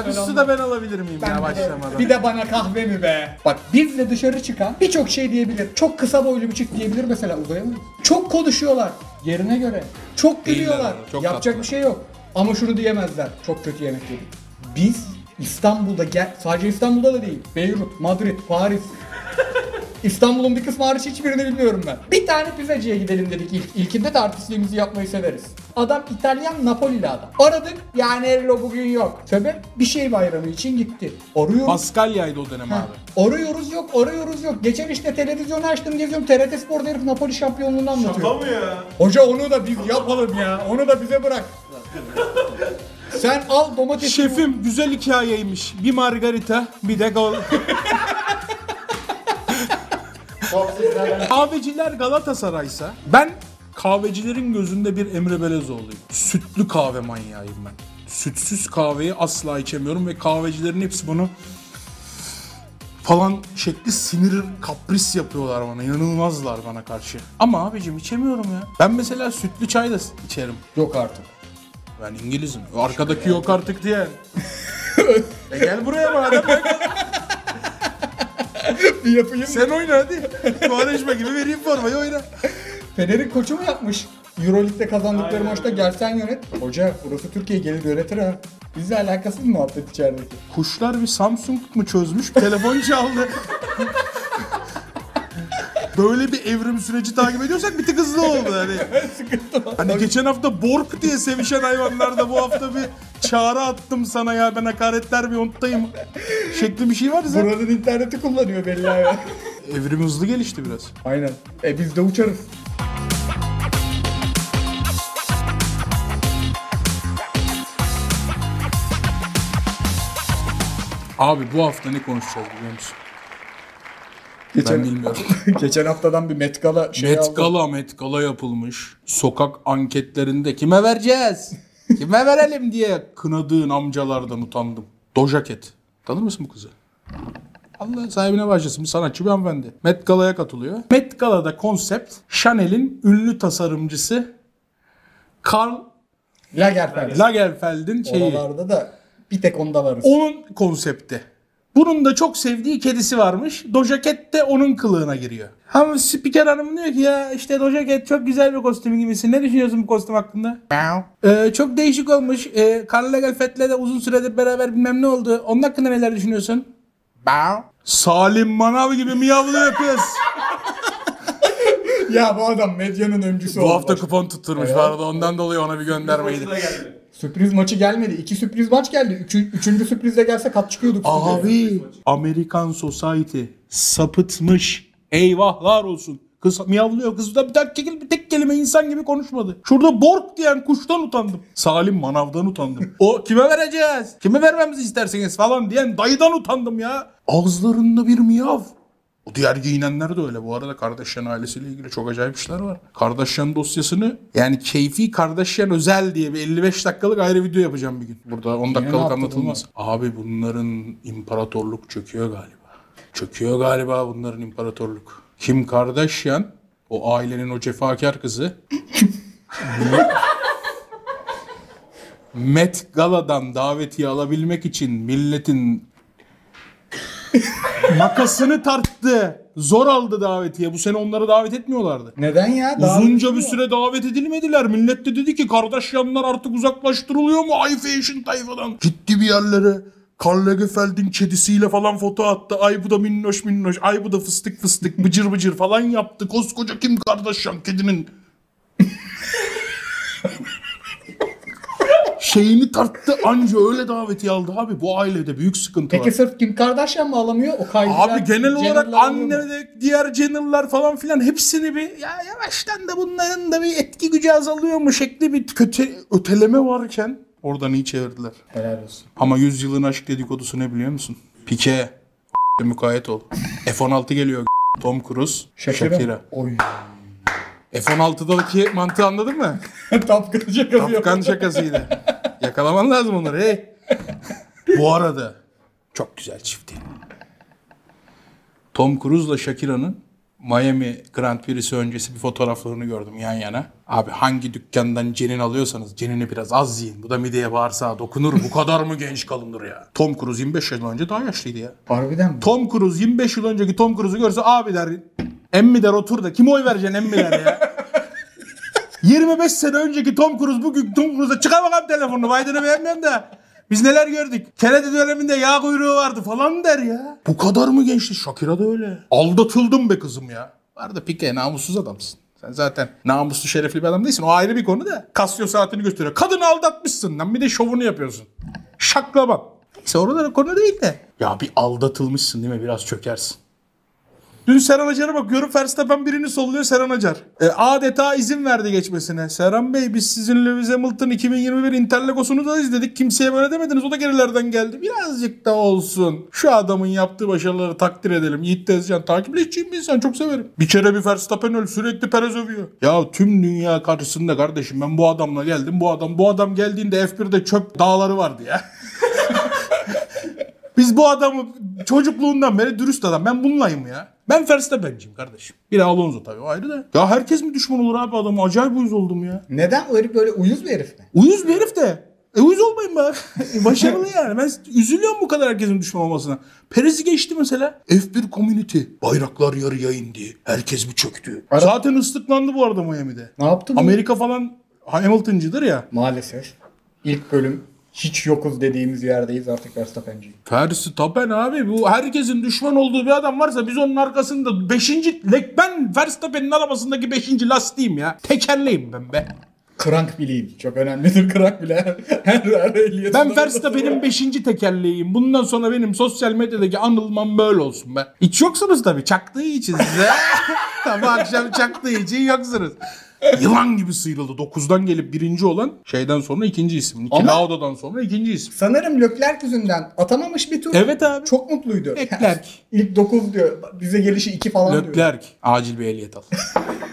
Abi su da ben alabilir miyim ben ya başlamadan? Bir de bana kahve mi be? Bak bizle dışarı çıkan birçok şey diyebilir. Çok kısa boylu bir çift diyebilir mesela uzaya mı? Çok konuşuyorlar yerine göre. Çok gülüyorlar. Çok yapacak tatlı bir şey yok. Ama şunu diyemezler. Çok kötü yemek yedik. Biz İstanbul'da sadece İstanbul'da da değil. Beyrut, Madrid, Paris. İstanbul'un bir kısmı hariç hiçbirini bilmiyorum ben. Bir tane pizzacıya gidelim dedik ilk. İlkinde de artistliğimizi yapmayı severiz. Adam İtalyan, Napoli'li adam. Aradık yani hello bugün yok. Sebep bir şey bayramı için gitti. Arıyoruz. Paskalya'ydı o dönem abi. Arıyoruz yok, arıyoruz yok. Geçen işte televizyonu açtım geziyorum. TRT Spor'da herif Napoli şampiyonluğunu anlatıyor. Şaka mı ya? Hoca onu da biz yapalım ya. Onu da bize bırak. Sen al domatesi. Şefim bu güzel hikayeymiş. Bir margarita bir de gol. Kahveciler Galatasaray'sa ben kahvecilerin gözünde bir Emre Belezoğlu'yum. Sütlü kahve manyağıyım ben. Sütsüz kahveyi asla içemiyorum ve kahvecilerin hepsi bunu falan şekli sinir kapris yapıyorlar bana. Yanılmazlar bana karşı. Ama abicim içemiyorum ya. Ben mesela sütlü çay da içerim. Yok artık. Ben İngilizim. Arkadaki yok yani artık diye. Gel buraya bari. Bir yapayım. Sen mi oyna hadi. Kuvareşme gibi vereyim formayı oyna. Fener'in koçu mu yapmış? Euroleague'de kazandıkları aynen maçta gelsen yönet. Hoca burası Türkiye gelir yönetir ha. Bizle alakasız muhabbet içerideki. Kuşlar bir Samsung mu çözmüş? Telefon çaldı. Böyle bir evrim süreci takip ediyorsak bir tık hızlı oldu hani. Hani geçen hafta bork diye sevişen hayvanlarda bu hafta bir çağrı attım sana ya ben hakaretler bir onttayım şekli bir şey var zaten. Buranın interneti kullanıyor belli ya. Evrim hızlı gelişti biraz. Aynen. Biz de uçarız. Abi bu hafta ne konuşacağız biliyor musun? Ben bilmiyorum. Geçen haftadan bir Met Gala şey aldım. Met Gala yapılmış. Sokak anketlerinde kime vereceğiz? Kime verelim diye kınadığın amcalardan utandım. Doja Cat. Tanır mısın bu kızı? Allah sahibine başlasın. Bir sanatçı bir hanımefendi. Met Gala'ya katılıyor. Met Gala'da konsept Chanel'in ünlü tasarımcısı Karl Lagerfeld'in şeyi. Oralarda da bir tek onda varız. Onun konsepti. Bunun da çok sevdiği kedisi varmış. Doja Cat de onun kılığına giriyor. Ama spiker hanım diyor ki ya işte Doja Cat çok güzel bir kostüm gibisin. Ne düşünüyorsun bu kostüm hakkında? Çok değişik olmuş. Karl Lagerfeld'le de uzun süredir beraber bilmem ne oldu. Onun hakkında neler düşünüyorsun? Salim Manav gibi miyavlıyor kız. Ya bu adam medyanın öncüsü oldu. Bu hafta kupon tutturmuş evet. Bu arada ondan dolayı ona bir göndermeydi. Sürpriz maçı gelmedi. 2 sürpriz maç geldi. Üçüncü sürprizle gelse kat çıkıyorduk. Abi American Society sapıtmış. Eyvahlar olsun. Kız miyavlıyor. Kız da bir tek kelime insan gibi konuşmadı. Şurada bork diyen kuştan utandım. Salim Manav'dan utandım. O kime vereceğiz? Kime vermemizi isterseniz falan diyen dayıdan utandım ya. Ağızlarında bir miyav. O diğer giyinenler de öyle. Bu arada Kardashian ailesiyle ilgili çok acayip işler var. Kardashian dosyasını yani keyfi Kardashian özel diye bir 55 dakikalık ayrı video yapacağım bir gün. Burada 10 dakikalık anlatılmaz. Abi bunların imparatorluk çöküyor galiba. Çöküyor galiba bunların imparatorluk. Kim Kardashian o ailenin o cefakar kızı Met Gala'dan davetiye alabilmek için milletin makasını tarttı. Zor aldı davetiye. Bu sene onları davet etmiyorlardı. Neden ya? Uzunca bir süre davet edilmediler. Millet de dedi ki Kardashianlar artık uzaklaştırılıyor mu? Ay fashion tayfadan. Gitti bir yerlere. Karl Lagerfeld'in kedisiyle falan foto attı. Ay bu da minnoş minnoş. Ay bu da fıstık fıstık. Bıcır bıcır falan yaptı. Koskoca Kim Kardashian kedinin şeyini tarttı anca öyle daveti aldı abi. Bu ailede büyük sıkıntı var. Peki sırf Kim Kardashian mı alamıyor? O kaygılar, abi genel olarak anne de diğer Jenner'lar falan filan hepsini bir ya yavaştan da bunların da bir etki gücü azalıyor mu şekli bir kötü öteleme varken oradan iyi çevirdiler. Helal olsun. Ama 100 yılın aşk dedikodusu ne biliyor musun? Pike mukayyet ol. F16 geliyor. Tom Cruise. Shakira. Oy. F-16'daki mantığı anladın mı? Top Gun şakası. Top Gun şakasıydı. Yakalaman lazım onları hey. Bu arada çok güzel çifti. Tom Cruise'la Shakira'nın Miami Grand Prix'si öncesi bir fotoğraflarını gördüm yan yana. Abi hangi dükkandan cenin alıyorsanız cenini biraz az yiyin. Bu da mideye bağırsağa dokunur. Bu kadar mı genç kalındır ya? Tom Cruise 25 yıl önce daha yaşlıydı ya. Harbiden mi? Tom Cruise 25 yıl önceki Tom Cruise'u görse abi der, emmi der, otur da kim oy vereceksin emmi der ya. 25 sene önceki Tom Cruise bugün Tom Cruise'a çıkar bakalım telefonunu. Biden'ı beğenmem de. Biz neler gördük? Kennedy döneminde yağ kuyruğu vardı falan der ya. Bu kadar mı gençti? Shakira da öyle. Aldatıldım be kızım ya. Var da Pike namussuz adamsın. Sen zaten namuslu şerefli bir adam değilsin. O ayrı bir konu da. Casio saatini gösteriyor. Kadını aldatmışsın lan, bir de şovunu yapıyorsun. Şaklaban. Neyse oralara konu değil de. Ya bir aldatılmışsın değil mi? Biraz çökersin. Dün Serhan Acar'a bakıyorum. Verstappen birini solluyor, Serhan Acar. Adeta izin verdi geçmesine. Serhan Bey, biz sizin Lewis Hamilton 2021 Interlagos'unu da izledik. Kimseye böyle demediniz. O da gerilerden geldi. Birazcık da olsun şu adamın yaptığı başarıları takdir edelim. Yiğit Tezcan takipleşeceğim bir insan. Çok severim. Bir kere bir Verstappen öl. Sürekli Perez övüyor. Ya tüm dünya karşısında kardeşim ben bu adamla geldim. Bu adam geldiğinde F1'de çöp dağları vardı ya. Biz bu adamı çocukluğundan beri dürüst adam. Ben bununlayım ya. Ben Verstappen'ciyim kardeşim. Bir Alonso tabii, o ayrı da. Ya herkes mi düşman olur abi adamı? Acayip uyuz oldum ya. Neden? O herif böyle uyuz bir herif mi? Uyuz bir herif de. Uyuz olmayın be. Başarılı yani. Ben üzülüyorum bu kadar herkesin düşman olmasına. Perez'i geçti mesela. F1 community. Bayraklar yarıya indi. Herkes mi çöktü? Zaten ıslıklandı bu arada Miami'de. Ne yaptı bu? Amerika falan Hamilton'cıdır ya. Maalesef. İlk bölüm. Hiç yokuz dediğimiz yerdeyiz artık Verstappen'ciyiz. Verstappen abi, bu herkesin düşman olduğu bir adam varsa biz onun arkasında 5. Ben Verstappen'in arabasındaki 5. lastiğim ya. Tekerleyim ben be. Krank bileyim. Çok önemlidir krank bile. Ben Verstappen'in 5. tekerleğiyim. Bundan sonra benim sosyal medyadaki anılmam böyle olsun be. Hiç yoksunuz tabii. Çaktığı için size. Tabii akşam çaktığı için yoksunuz. Yılan gibi sıyrıldı. 9'dan gelip birinci olan şeyden sonra ikinci isim. Niki Laudo'dan sonra ikinci isim. Sanırım Leclerc yüzünden atamamış bir tur. Evet abi. Çok mutluydu. Leclerc. İlk 9 diyor. Bize gelişi 2 falan Leclerc diyor. Leclerc. Acil bir ehliyet al.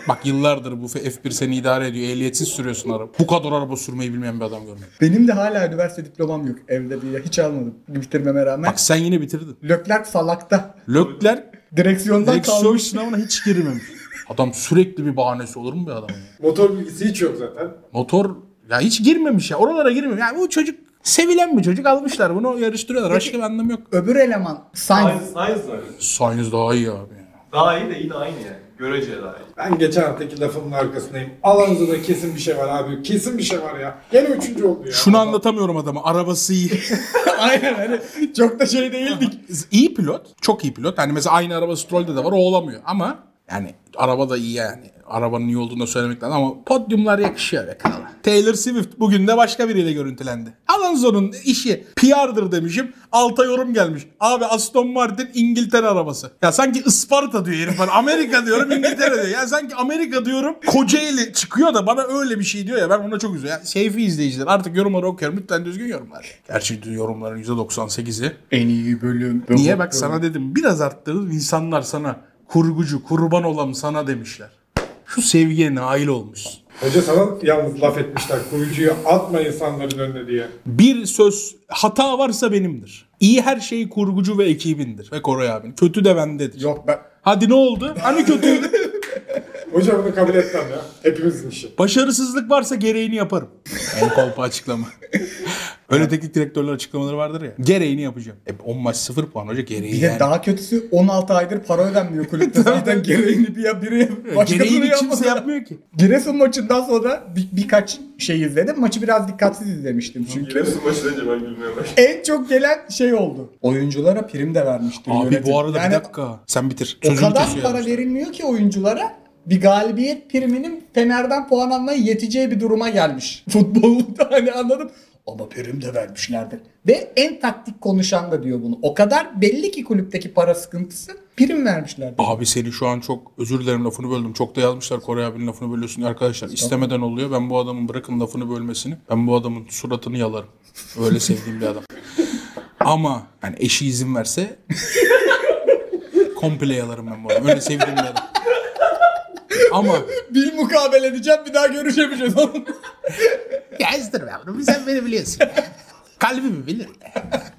Bak yıllardır bu F1 seni idare ediyor. Ehliyetsiz sürüyorsun araba. Bu kadar araba sürmeyi bilmeyen bir adam görmedim. Benim de hala üniversite diplomam yok. Evde bir hiç almadım. Bitirmeme rağmen. Bak sen yine bitirdin. Leclerc salakta. Leclerc direksiyondan kalmış. Sınavına hiç girmemiş. Adam sürekli bir bahanesi olur mu bir adamın? Motor bilgisi hiç yok zaten. Motor ya hiç girmemiş ya. Oralara girmemiş. Yani bu çocuk sevilen bir çocuk. Almışlar bunu yarıştırıyorlar. Başka bir anlamı yok. Öbür eleman Sainz. Sainz daha iyi abi. Daha iyi de yine aynı yani. Görece daha iyi. Ben geçen haftaki lafımın arkasındayım. Alonso'da kesin bir şey var abi. Kesin bir şey var ya. Gene 3. oldu ya. Şunu adam. Anlatamıyorum adama. Arabası iyi. Aynen hani çok da şey değildik. İyi pilot. Çok iyi pilot. Hani mesela aynı araba Stroll'de de var. O olamıyor ama yani araba da iyi yani. Arabanın iyi olduğunu söylemek lazım ama podyumlar yakışıyor be krala. Taylor Swift bugün de başka biriyle görüntülendi. Alonso'nun işi PR'dır demişim. Alta yorum gelmiş. Abi Aston Martin İngiltere arabası. Ya sanki Isparta diyor herif bana. Amerika diyorum İngiltere diyor. Ya sanki Amerika diyorum Kocaeli çıkıyor da bana öyle bir şey diyor ya. Ben ona çok üzülüyorum. Seyfi izleyiciler artık yorumları okuyorum. Lütfen düzgün yorumlar. Gerçi yorumların %98'i en iyi bölüm. Niye bak sana dedim. Biraz arttırdım insanlar sana. Kurgucu, kurban olam sana demişler. Şu sevgiye nail olmuş. Hoca sana yalnız laf etmişler. Kurgucuyu atma insanların önüne diye. Bir söz, hata varsa benimdir. İyi her şey kurgucu ve ekibindir. Ve Koray abinin. Kötü de bendedir. Yok ben... Hadi ne oldu? Hani kötüydü? Hocam bunu kabul etmem ya. Hepimizin işi. Başarısızlık varsa gereğini yaparım. En kolpa açıklama. Öyle teknik direktörler açıklamaları vardır ya. Gereğini yapacağım. 10 maç 0 puan hoca gereği bir yani. Bir de daha kötüsü 16 aydır para ödenmiyor kulüpte. Zaten gereğini biri başkasını gereğini kimse yapmıyor ki. Giresun maçından sonra birkaç şey izledim. Maçı biraz dikkatsiz izlemiştim çünkü. Giresun maçı önce ben gülmeye başladım. En çok gelen şey oldu. Oyunculara prim de vermişti. Abi yönetim. Bu arada yani, bir dakika. Sen bitir. O sözünü kadar para verilmiyor ki oyunculara. Bir galibiyet priminin Fener'den puan almaya yeteceği bir duruma gelmiş. Futbolda hani anladım. Ama prim de vermişlerdi. Ve en taktik konuşan da diyor bunu. O kadar belli ki kulüpteki para sıkıntısı, prim vermişlerdi. Abi seni şu an çok özür dilerim lafını böldüm. Çok da yazmışlar Koray abinin lafını bölüyorsun arkadaşlar. İstemeden oluyor. Ben bu adamın bırakın lafını bölmesini. Ben bu adamın suratını yalarım. Öyle sevdiğim bir adam. Ama yani eşi izin verse komple yalarım ben bu adamı. Öyle sevdiğim bir adam. Ama bil mukabele edeceğim, bir daha görüşemeyeceğiz. Gezdir be bunu, sen beni biliyorsun. Kalbimi bilir.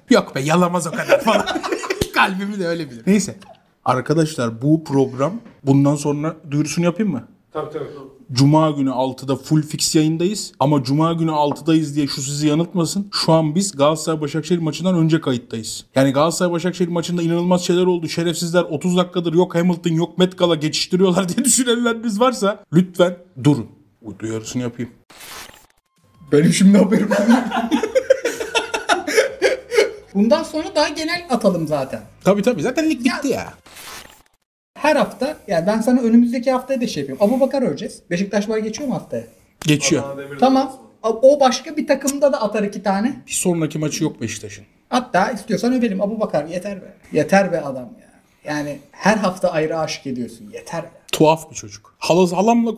Yok be yalamaz o kadar falan. Kalbimi de öyle bilir. Neyse. Arkadaşlar bu program bundan sonra duyurusunu yapayım mı? Tabii tabii. Cuma günü 6'da full fix yayındayız. Ama Cuma günü 6'dayız diye şu sizi yanıltmasın. Şu an biz Galatasaray-Başakşehir maçından önce kayıttayız. Yani Galatasaray-Başakşehir maçında inanılmaz şeyler oldu. Şerefsizler 30 dakikadır yok Hamilton yok Met Gala geçiştiriyorlar diye düşünenleriniz varsa lütfen durun. Duyurusunu yapayım. Benim şimdi haberim var. Bundan sonra daha genel atalım zaten. Tabii tabii zaten lig bitti ya. Her hafta, yani ben sana önümüzdeki haftaya da şey yapıyorum. Aboubakar öreceğiz. Beşiktaş var geçiyor mu haftaya? Geçiyor. Tamam. O başka bir takımda da atar iki tane. Bir sonraki maçı yok Beşiktaş'ın. Hatta istiyorsan övelim. Aboubakar yeter be. Yeter be adam ya. Yani her hafta ayrı aşık ediyorsun. Yeter be. Tuhaf bir çocuk. Halamla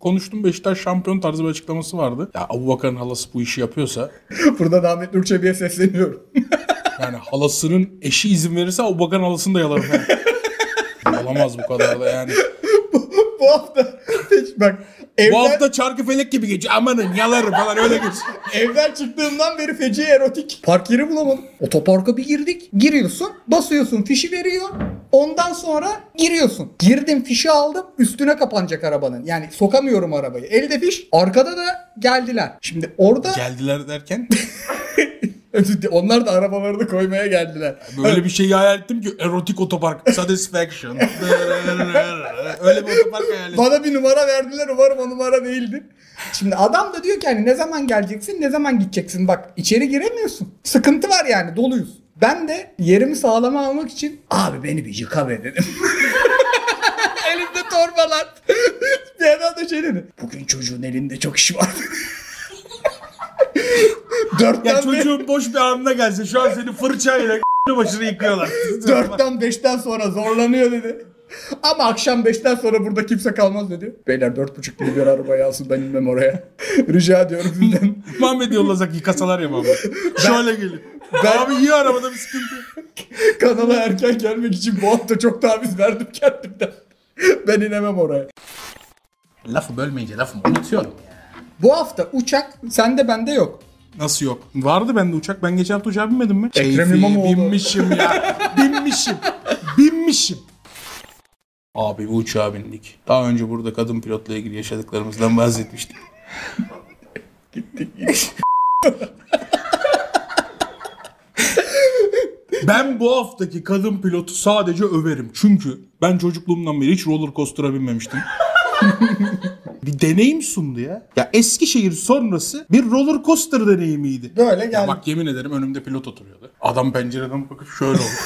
konuştum. Beşiktaş şampiyon tarzı bir açıklaması vardı. Ya Aboubakar'ın halası bu işi yapıyorsa. Burada da Ahmet Nurçebi'ye sesleniyorum. Yani halasının eşi izin verirse Aboubakar'ın halasını da yalarım. Olamaz bu kadar da yani. bu hafta hiç bak. Evden... Bu hafta çarkı felek gibi geçiyor. Amanın yalarım falan öyle geçiyor. Evden çıktığımdan beri feci erotik. Park yeri bulamadım. Otoparka bir girdik. Giriyorsun, basıyorsun, fişi veriyor. Ondan sonra giriyorsun. Girdim, fişi aldım. Üstüne kapanacak arabanın. Yani sokamıyorum arabayı. Elde fiş. Arkada da geldiler. Şimdi orada... Geldiler derken... Onlar da arabalarını koymaya geldiler. Böyle bir şeyi hayal ettim ki erotik otopark. Satisfaction. Öyle bir otopark hayal ettim. Bana bir numara verdiler. Umarım o numara değildi. Şimdi adam da diyor ki hani ne zaman geleceksin ne zaman gideceksin. Bak içeri giremiyorsun. Sıkıntı var yani doluyuz. Ben de yerimi sağlama almak için abi beni bir yıka be dedim. Elimde torbalar. Bir adam da şey dedi. Bugün çocuğun elinde çok iş var. Ya çocuğun boş bir anına gelse şu an seni fırçayla başını yıkıyorlar. 4'ten 5'ten sonra zorlanıyor dedi. Ama akşam 5'ten sonra burada kimse kalmaz dedi. Beyler 4.5 gibi bir arabaya alsın ben inmem oraya. Rica ediyorum sizden. Muhammed yollasak yıkasalar ya Muhammed. Şöyle gelin. Abi iyi arabada bir sıkıntı. Kanala erken gelmek için bu hafta çok taviz verdim kendimden. Ben inemem oraya. Lafı bölmeyince lafımı unutuyorum. Bu hafta uçak sende bende yok. Nasıl yok? Vardı bende uçak. Ben geçen hafta uçağa binmedim mi? Ekrem İmamoğlu. Binmişim ya. Binmişim. Abi bu uçağa bindik. Daha önce burada kadın pilotla ilgili yaşadıklarımızdan bahsetmiştim. Gittik. Ben bu haftaki kadın pilotu sadece överim. Çünkü ben çocukluğumdan beri hiç roller coaster'a binmemiştim. Bir deneyim sundu ya. Ya Eskişehir sonrası bir roller coaster deneyimiydi. Böyle geldi. Bak yemin ederim önümde pilot oturuyordu. Adam pencereden bakıp şöyle oldu.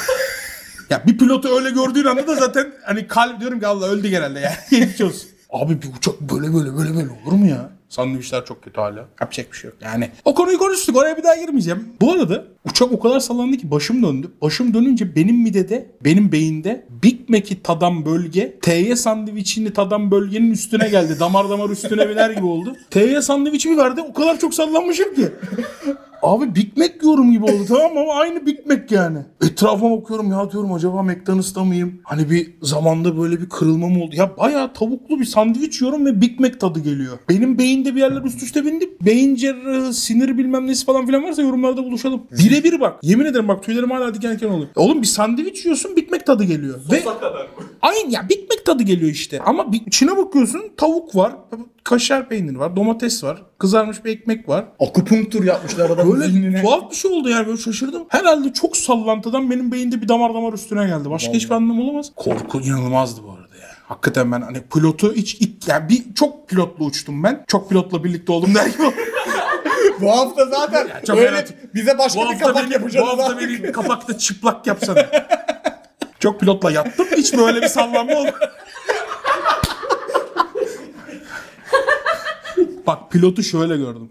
Ya bir pilotu öyle gördüğün anda da zaten hani kalp diyorum ki Allah öldü herhalde ya. Geçiyoruz. Abi bir uçak böyle olur mu ya? Sandviçler çok kötü hala. Yapacak bir şey yok. Yani o konuyu konuştuk. Oraya bir daha girmeyeceğim. Bu arada uçak o kadar sallandı ki başım döndü. Başım dönünce benim midede, benim beyinde Big Mac'i tadan bölge, TY sandviçini tadan bölgenin üstüne geldi. Damar üstüne biner gibi oldu. TY sandviçi mi verdi? O kadar çok sallanmışım ki. Abi Big Mac yorum gibi oldu tamam ama aynı Big Mac yani. Etrafıma bakıyorum ya diyorum acaba McDonald's'ta mıyım? Hani bir zamanda böyle bir kırılma mı oldu? Ya bayağı tavuklu bir sandviç yiyorum ve Big Mac tadı geliyor. Benim beyinde bir yerler üst üste bindi. Beyin cerrahı, sinir bilmem nesi falan filan varsa yorumlarda buluşalım. Birebir bak. Yemin ederim bak tüylerim hala diken diken oluyor. Oğlum bir sandviç yiyorsun Big Mac tadı geliyor. Sosa kadar mı? Aynen ya Big Mac tadı geliyor işte. Ama içine bakıyorsun tavuk var. Kaşar peyniri var, domates var, kızarmış bir ekmek var. Akupunktur yapmışlar adamın zihnine. Tuhaf bir şey oldu yani böyle şaşırdım. Herhalde çok sallantıdan benim beyinde bir damar üstüne geldi. Başka vallahi. Hiçbir anlam olamaz. Korku inanılmazdı bu arada ya. Hakikaten ben hani pilotu hiç yani bir çok pilotla uçtum ben. Çok pilotla birlikte oldum der gibi. Bu hafta zaten yani öyle bize başka bir kapak yapacağız. Bu hafta benim kapakta çıplak yapsana. Çok pilotla yattım hiç böyle bir sallanma oldu. Bak pilotu şöyle gördüm.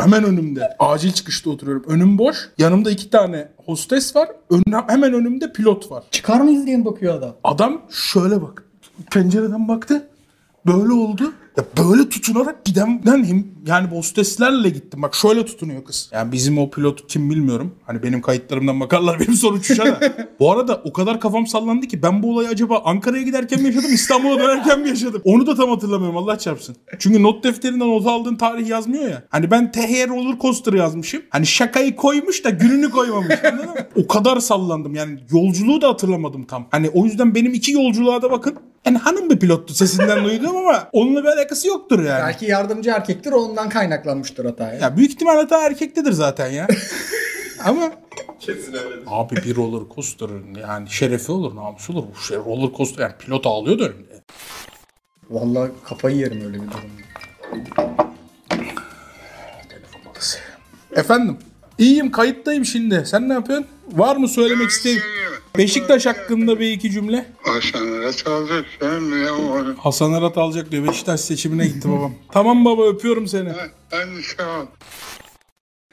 Hemen önümde. Acil çıkışta oturuyorum. Önüm boş. Yanımda 2 tane hostes var. Hemen önümde pilot var. Çıkar mıyız diye bakıyor adam. Adam şöyle bak. Pencereden baktı. Böyle oldu. Ya böyle tutunarak gidenden yani hosteslerle gittim. Bak şöyle tutunuyor kız. Yani bizim o pilot kim bilmiyorum. Hani benim kayıtlarımdan bakarlar benim son uçuşa da. Bu arada o kadar kafam sallandı ki ben bu olayı acaba Ankara'ya giderken mi yaşadım, İstanbul'a dönerken mi yaşadım? Onu da tam hatırlamıyorum, Allah çarpsın. Çünkü not defterinden not aldığın tarih yazmıyor ya. Hani ben Teher Roller Coaster yazmışım. Hani şakayı koymuş da gününü koymamış. Anladın mı? O kadar sallandım yani, yolculuğu da hatırlamadım tam. Hani o yüzden benim iki yolculuğa da bakın. Yani hanım bir pilottu, sesinden duydum ama onunla bir alakası yoktur yani. Belki yardımcı erkektir, ondan kaynaklanmıştır hata ya. Ya büyük ihtimal hata erkektedir zaten ya. Ama kesin öyledir. Abi bir roller coaster'ın yani şerefi olur, namusu olur. Bu şey roller coaster yani, pilot ağlıyor da önünde. Vallahi kafayı yerim öyle bir durumda. Telefon odası. Efendim? İyiyim, kayıttayım şimdi. Sen ne yapıyorsun? Var mı söylemek istediğin? Beşiktaş hakkında bir iki cümle. Hasan Arat alacak. Hasan Arat alacak diyor. Beşiktaş seçimine gitti babam. Tamam baba, öpüyorum seni. Ben de sağ ol.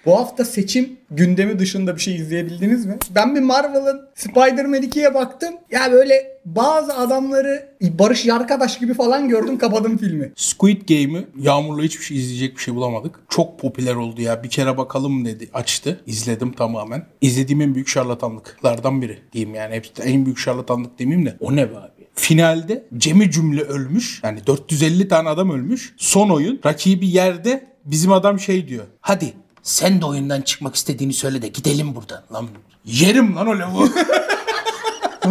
Bu hafta seçim gündemi dışında bir şey izleyebildiniz mi? Ben bir Marvel'ın Spider-Man 2'ye baktım. Ya böyle bazı adamları Barış Yarkadaş gibi falan gördüm, kapadım filmi. Squid Game'i Yağmur'la hiçbir şey izleyecek bir şey bulamadık. Çok popüler oldu ya. Bir kere bakalım dedi. Açtı. İzledim tamamen. İzlediğim en büyük şarlatanlıklardan biri diyeyim yani. En büyük şarlatanlık demeyeyim de. O ne be abi? Finalde cemi cümle ölmüş. Yani 450 tane adam ölmüş. Son oyun. Rakibi yerde, bizim adam şey diyor. Hadi sen de oyundan çıkmak istediğini söyle de gidelim buradan. Lan yerim lan o lavuğu.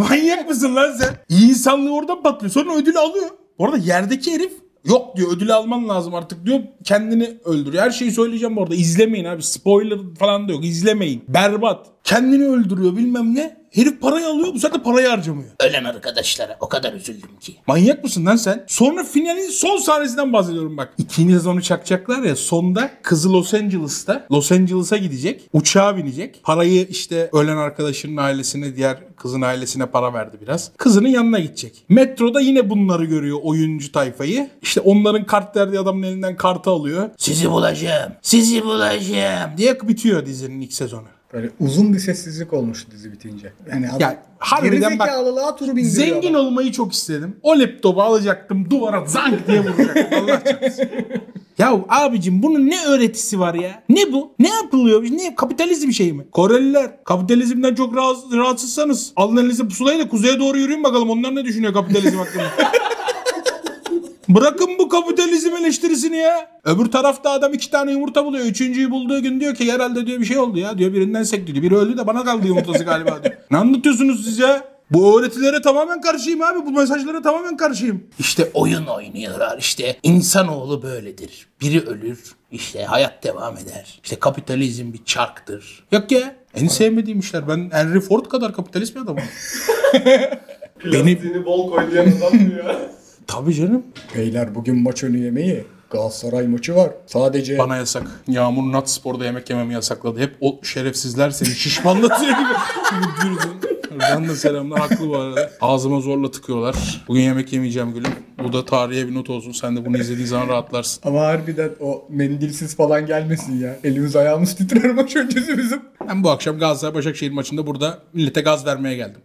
Manyak mısın lan sen? İyi insanlığı oradan patlıyor. Sonra ödülü alıyor. Bu arada yerdeki herif yok diyor, ödülü alman lazım artık diyor. Kendini öldürüyor. Her şeyi söyleyeceğim bu arada. İzlemeyin abi. Spoiler falan da yok. İzlemeyin. Berbat. Kendini öldürüyor bilmem ne. Herif parayı alıyor, bu sefer parayı harcamıyor. Ölen arkadaşlara o kadar üzüldüm ki. Manyak mısın lan sen? Sonra finalin son sahnesinden bahsediyorum bak. İkinci sezonu çakacaklar ya, sonda kızı Los Angeles'a gidecek. Uçağa binecek. Parayı işte ölen arkadaşının ailesine, diğer kızın ailesine para verdi biraz. Kızının yanına gidecek. Metroda yine bunları görüyor, oyuncu tayfayı. İşte onların kart derdi, adamın elinden kartı alıyor. Sizi bulacağım, sizi bulacağım diye bitiyor dizinin ilk sezonu. Böyle uzun bir sessizlik olmuştu dizi bitince. Yani harbiden bak, zengin olmayı çok istedim. O laptopu alacaktım, duvara zank diye vuracaktım. Allah çarpsın. Ya abicim bunun ne öğretisi var ya? Ne bu? Ne yapılıyor? Ne? Kapitalizm şeyi mi? Koreliler kapitalizmden çok rahatsızsanız alın elinize pusulayı da kuzeye doğru yürüyün bakalım. Onlar ne düşünüyor kapitalizm hakkında? Bırakın bu kapitalizm eleştirisini ya. Öbür tarafta adam iki tane yumurta buluyor. Üçüncüyü bulduğu gün diyor ki herhalde diyor bir şey oldu ya. Diyor birinden sekti diyor. Biri öldü de bana kaldı yumurtası galiba diyor. Ne anlatıyorsunuz siz ya? Bu öğretilere tamamen karşıyım abi. Bu mesajlara tamamen karşıyım. İşte oyun oynuyorlar. İşte insanoğlu böyledir. Biri ölür. İşte hayat devam eder. İşte kapitalizm bir çarktır. Yok ya. En sevmediğim işler. Ben Henry Ford kadar kapitalist bir adamım. Plastiğini bol koydu yanından diyor. Tabii canım. Beyler bugün maç önü yemeği, Galatasaray maçı var. Sadece... Bana yasak. Yağmur Nat Spor'da yemek yememi yasakladı. Hep o şerefsizler seni şişmanlatıyor gibi. Rıdvan da selamlar. Haklı bu arada. Ağzıma zorla tıkıyorlar. Bugün yemek yemeyeceğim gülüm. Bu da tarihe bir not olsun. Sen de bunu izlediğin zaman rahatlarsın. Ama harbiden o mendilsiz falan gelmesin ya. Elimiz ayağımız titrer maç öncesi bizim. Ben bu akşam Galatasaray Başakşehir maçında burada millete gaz vermeye geldim.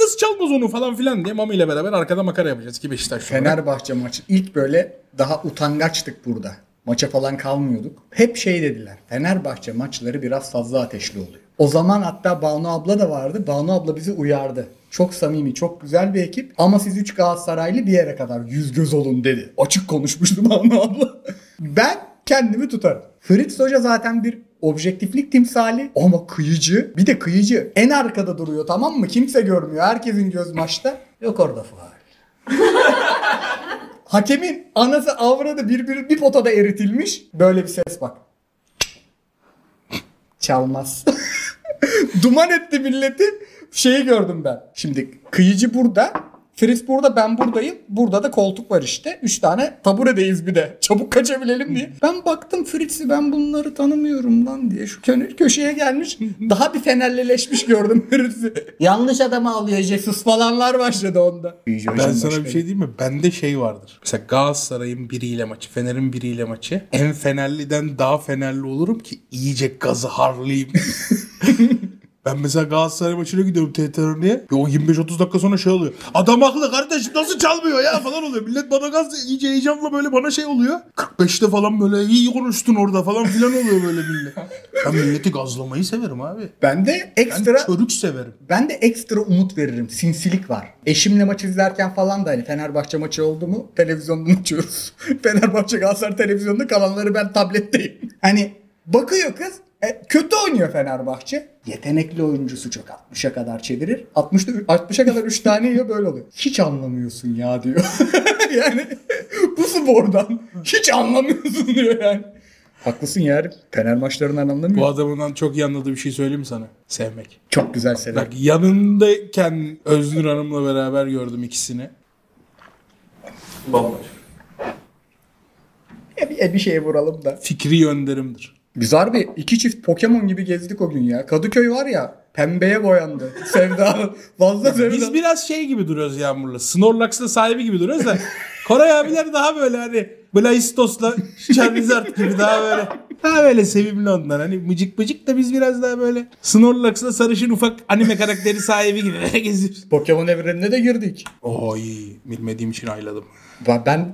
Nasıl çalmaz onu falan filan diye Mami ile beraber arkada makara yapacağız ki Beşiktaş. Fenerbahçe maçı ilk böyle daha utangaçtık burada. Maça falan kalmıyorduk. Hep şey dediler. Fenerbahçe maçları biraz fazla ateşli oluyor. O zaman hatta Banu abla da vardı. Banu abla bizi uyardı. Çok samimi, çok güzel bir ekip. Ama siz 3 Galatasaraylı bir yere kadar yüz göz olun dedi. Açık konuşmuştu Banu abla. Ben kendimi tutarım. Fritz Hoca zaten bir objektiflik timsali ama kıyıcı. Bir de kıyıcı. En arkada duruyor, tamam mı? Kimse görmüyor. Herkesin göz maçta. Yok orada faul. Hakemin anası avradı bir potada eritilmiş. Böyle bir ses bak. Çalmaz. Duman etti milleti. Şeyi gördüm ben. Şimdi kıyıcı burada. Fritz burada, ben buradayım. Burada da koltuk var işte. 3 tane taburedeyiz bir de. Çabuk kaçabilelim diye. Ben baktım Fritz'i, ben bunları tanımıyorum lan diye. Şu köşeye gelmiş. Daha bir fenerleleşmiş gördüm Fritz'i. Yanlış adamı alıyor. Jesus falanlar başladı onda. Ben sana bir şey diyeyim mi? Bende şey vardır. Mesela Galatasaray'ın biriyle maçı, Fener'in biriyle maçı. En fenerliden daha fenerli olurum ki iyice gazı harlayayım. Ben mesela Galatasaray maçına gidiyorum TTR'ye. O 25-30 dakika sonra şey oluyor. Adam haklı kardeşim, nasıl çalmıyor ya falan oluyor. Millet bana gaz iyice heyecanla böyle bana şey oluyor. 45'te falan böyle iyi konuştun orada falan filan oluyor böyle millet. Ben milleti gazlamayı severim abi. Ben de ekstra... Ben çörük severim. Ben de ekstra umut veririm. Sinsilik var. Eşimle maç izlerken falan da hani Fenerbahçe maçı oldu mu televizyondan açıyoruz. Fenerbahçe Galatasaray televizyonunda kalanları ben tabletteyim. Hani bakıyor kız. Kötü oynuyor Fenerbahçe. Yetenekli oyuncusu çok 60'a kadar çevirir. 60'a kadar 3 tane yiyor, böyle oluyor. Hiç anlamıyorsun ya diyor. Yani bu spordan hiç anlamıyorsun diyor yani. Haklısın yani. Fener maçlarından anlamıyorum. Bu adamından çok iyi anladığı bir şey söyleyeyim mi sana? Sevmek. Çok güzel sevmek. Bak yanındayken Öznur Hanım'la beraber gördüm ikisini. Bomba. Bir şeye vuralım da. Fikri yönderimdir. Biz harbi iki çift Pokemon gibi gezdik o gün ya. Kadıköy var ya, pembeye boyandı. Sevda, fazla sevda. Biz biraz şey gibi duruyoruz Yağmur'la. Snorlax'la sahibi gibi duruyoruz da. Koray abiler daha böyle hani Blastos'la Charizard gibi daha böyle. Daha böyle sevimli ondan. Hani mıcık mıcık da biz biraz daha böyle Snorlax'la sarışın ufak anime karakteri sahibi gibi geziyoruz. Pokemon evrenine de girdik. Oy, bilmediğim için ayladım.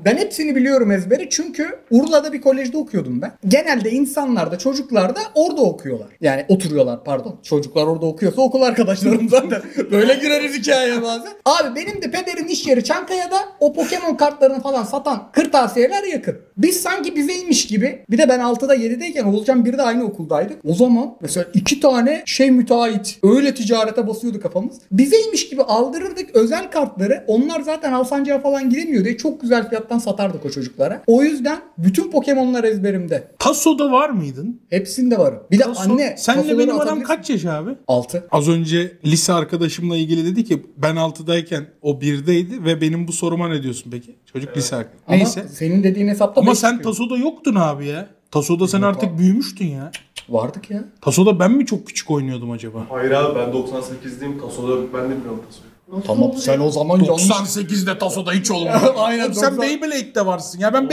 Ben hepsini biliyorum ezberi çünkü Urla'da bir kolejde okuyordum ben. Genelde insanlar da çocuklar da orada okuyorlar. Yani oturuyorlar pardon. Çocuklar orada okuyorsa okul arkadaşlarım zaten. Böyle gireriz hikayeye bazen. Abi benim de pederin iş yeri Çankaya'da, o Pokemon kartlarını falan satan kırtasiyeler yakın. Biz sanki bizeymiş gibi. Bir de ben 6'da 7'deyken Oğulcan bir de aynı okuldaydık. O zaman mesela 2 tane şey müteahhit. Öyle ticarete basıyordu kafamız. Bizeymiş gibi aldırırdık özel kartları. Onlar zaten Alsancak'a falan giremiyor diye çok güzel fiyattan satardık o çocuklara. O yüzden bütün Pokemon'lar ezberimde. Taso'da var mıydın? Hepsinde varım. Bir de Taso, anne. Senle benim adam kaç yaş abi? 6. Az önce lise arkadaşımla ilgili dedi ki ben 6'dayken o 1'deydi ve benim bu soruma ne diyorsun peki? Çocuk evet. Lise arkadaşı. Neyse. Ama senin dediğin hesapta ama sen çıkıyor. Taso'da yoktun abi ya. Taso'da yok sen artık abi. Büyümüştün ya. Vardık ya. Taso'da ben mi çok küçük oynuyordum acaba? Hayır abi ben 98'liyim. Taso'da ben de bilmiyorum Taso'yu. Tamam sen o zaman 98'de Taso'da hiç olmadı. Aynen. Sen Beyblade'de varsın. Ya ben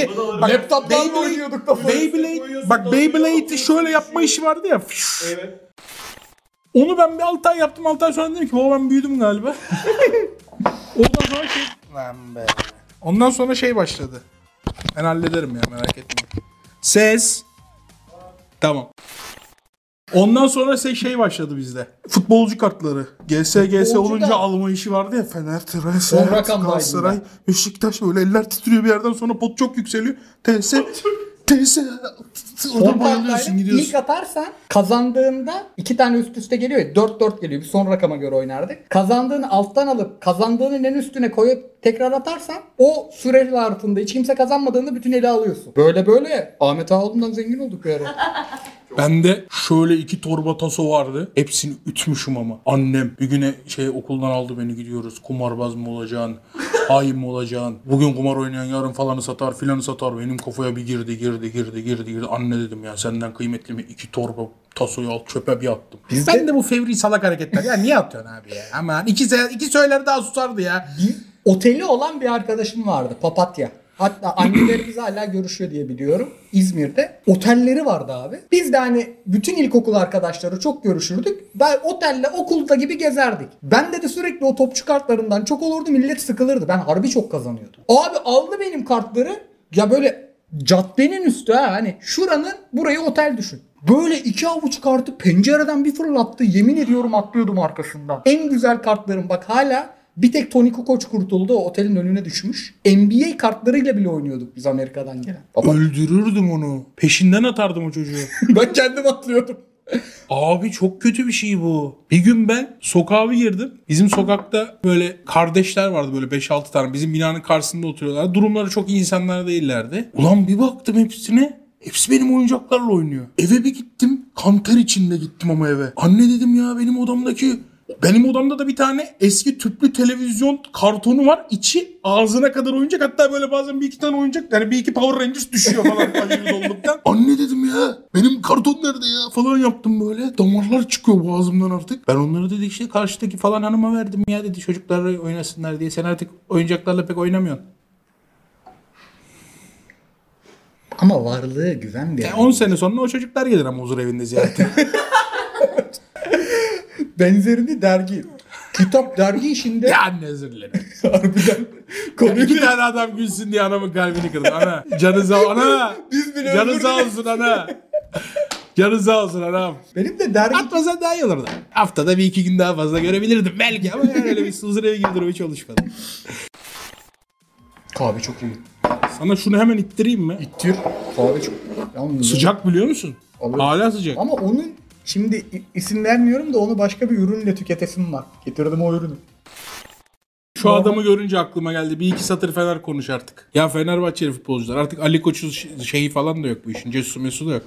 laptop'tan oynuyorduk da. Beyblade. Bak Beyblade'i şöyle yapma işi vardı ya. Evet. Onu ben bir 6 ay yaptım. 6 ay sonra dedim ki baba ben büyüdüm galiba. Ondan sonra şey lan be. Ondan sonra şey başladı. Ben hallederim ya, merak etme. Ses. Tamam. Ondan sonra şey başladı bizde. Futbolcu kartları. GS olunca da alma işi vardı ya. Fener, Galatasaray, Beşiktaş, öyle eller titriyor bir yerden sonra pot çok yükseliyor. TS oradan bayılıyorsun, gidiyorsun. İlk atarsan kazandığında 2 tane üst üste geliyor ya. 4-4 geliyor. Bir son rakama göre oynardık. Kazandığını alttan alıp kazandığının en üstüne koyup tekrar atarsan o süre zarfında hiç kimse kazanmadığında bütün eli alıyorsun. Böyle Ahmet Ağaoğlu'ndan zengin olduk yani. Bende şöyle 2 torba taso vardı. Hepsini ütmüşüm ama. Annem bir güne okuldan aldı beni, gidiyoruz. Kumarbaz mı olacaksın? Hain mi olacaksın? Bugün kumar oynayan yarın falanı satar filanı satar. Benim kafaya bir girdi. Anne dedim ya senden kıymetli mi? 2 torba tasoyu al çöpe bir attım. Ben de bu fevri salak hareketler. Ya niye atıyorsun abi ya? Aman iki söyler daha susardı ya. Oteli olan bir arkadaşım vardı. Papatya. Hatta annelerimiz hala görüşüyor diye biliyorum. İzmir'de otelleri vardı abi. Biz de hani bütün ilkokul arkadaşları çok görüşürdük. Ben otelle okulda gibi gezerdik. Ben de sürekli o topçu kartlarından çok olurdu, millet sıkılırdı. Ben harbi çok kazanıyordum. Abi aldı benim kartları. Ya böyle caddenin üstü hani şuranın burayı otel düşün. Böyle 2 avuç kartı pencereden bir fırlattı. Yemin ediyorum atlıyordum arkasından. En güzel kartlarım bak hala. Bir tek Tony Kukoc kurtuldu. O otelin önüne düşmüş. NBA kartlarıyla bile oynuyorduk biz Amerika'dan gelen. Öldürürdüm onu. Peşinden atardım o çocuğu. Ben kendim atlıyordum. Abi çok kötü bir şey bu. Bir gün ben sokağa girdim. Bizim sokakta böyle kardeşler vardı, böyle 5-6 tane. Bizim binanın karşısında oturuyorlar. Durumları çok iyi insanlar değillerdi. Ulan bir baktım hepsine. Hepsi benim oyuncaklarla oynuyor. Eve bir gittim. Kanter içinde gittim ama eve. Anne dedim ya benim odamda da bir tane eski tüplü televizyon kartonu var. İçi ağzına kadar oyuncak. Hatta böyle bazen 1-2 tane oyuncak. Yani 1-2 Power Rangers düşüyor falan. Anne dedim ya benim karton nerede ya falan yaptım böyle. Damarlar çıkıyor boğazımdan artık. Ben onları dedi karşıdaki falan hanıma verdim ya dedi. Çocuklarla oynasınlar diye. Sen artık oyuncaklarla pek oynamıyorsun. Ama varlığı güven bir. 10 sene sonra o çocuklar gelir ama huzur evinde ziyarete. benzerini dergi, kitap dergi işinde... Ya anne özür dilerim. Harbiden komedi. Yani iki tane adam gülsün diye anamın kalbini kırdım. Ana, canınıza olsun ana. Biz bile canınıza olsun ana. Canınıza olsun anam. Benim de dergi... Atmasan daha iyi olurdu. Haftada bir iki gün daha fazla görebilirdim belki ama yani öyle bir huzur evi gibi durum hiç oluşmadım. Kahve çok iyi. Sana şunu hemen ittireyim mi? İttir. Kahve çok yalnız sıcak biliyor musun? Alırım. Hala sıcak. Ama onun şimdi isim vermiyorum da onu başka bir ürünle tüketesim var. Getirdim o ürünü. Şu adamı görünce aklıma geldi. Bir iki satır Fener konuş artık. Ya Fenerbahçeli futbolcular artık Ali Koç'un şeyi falan da yok bu işin. Cesusu mesusu da yok.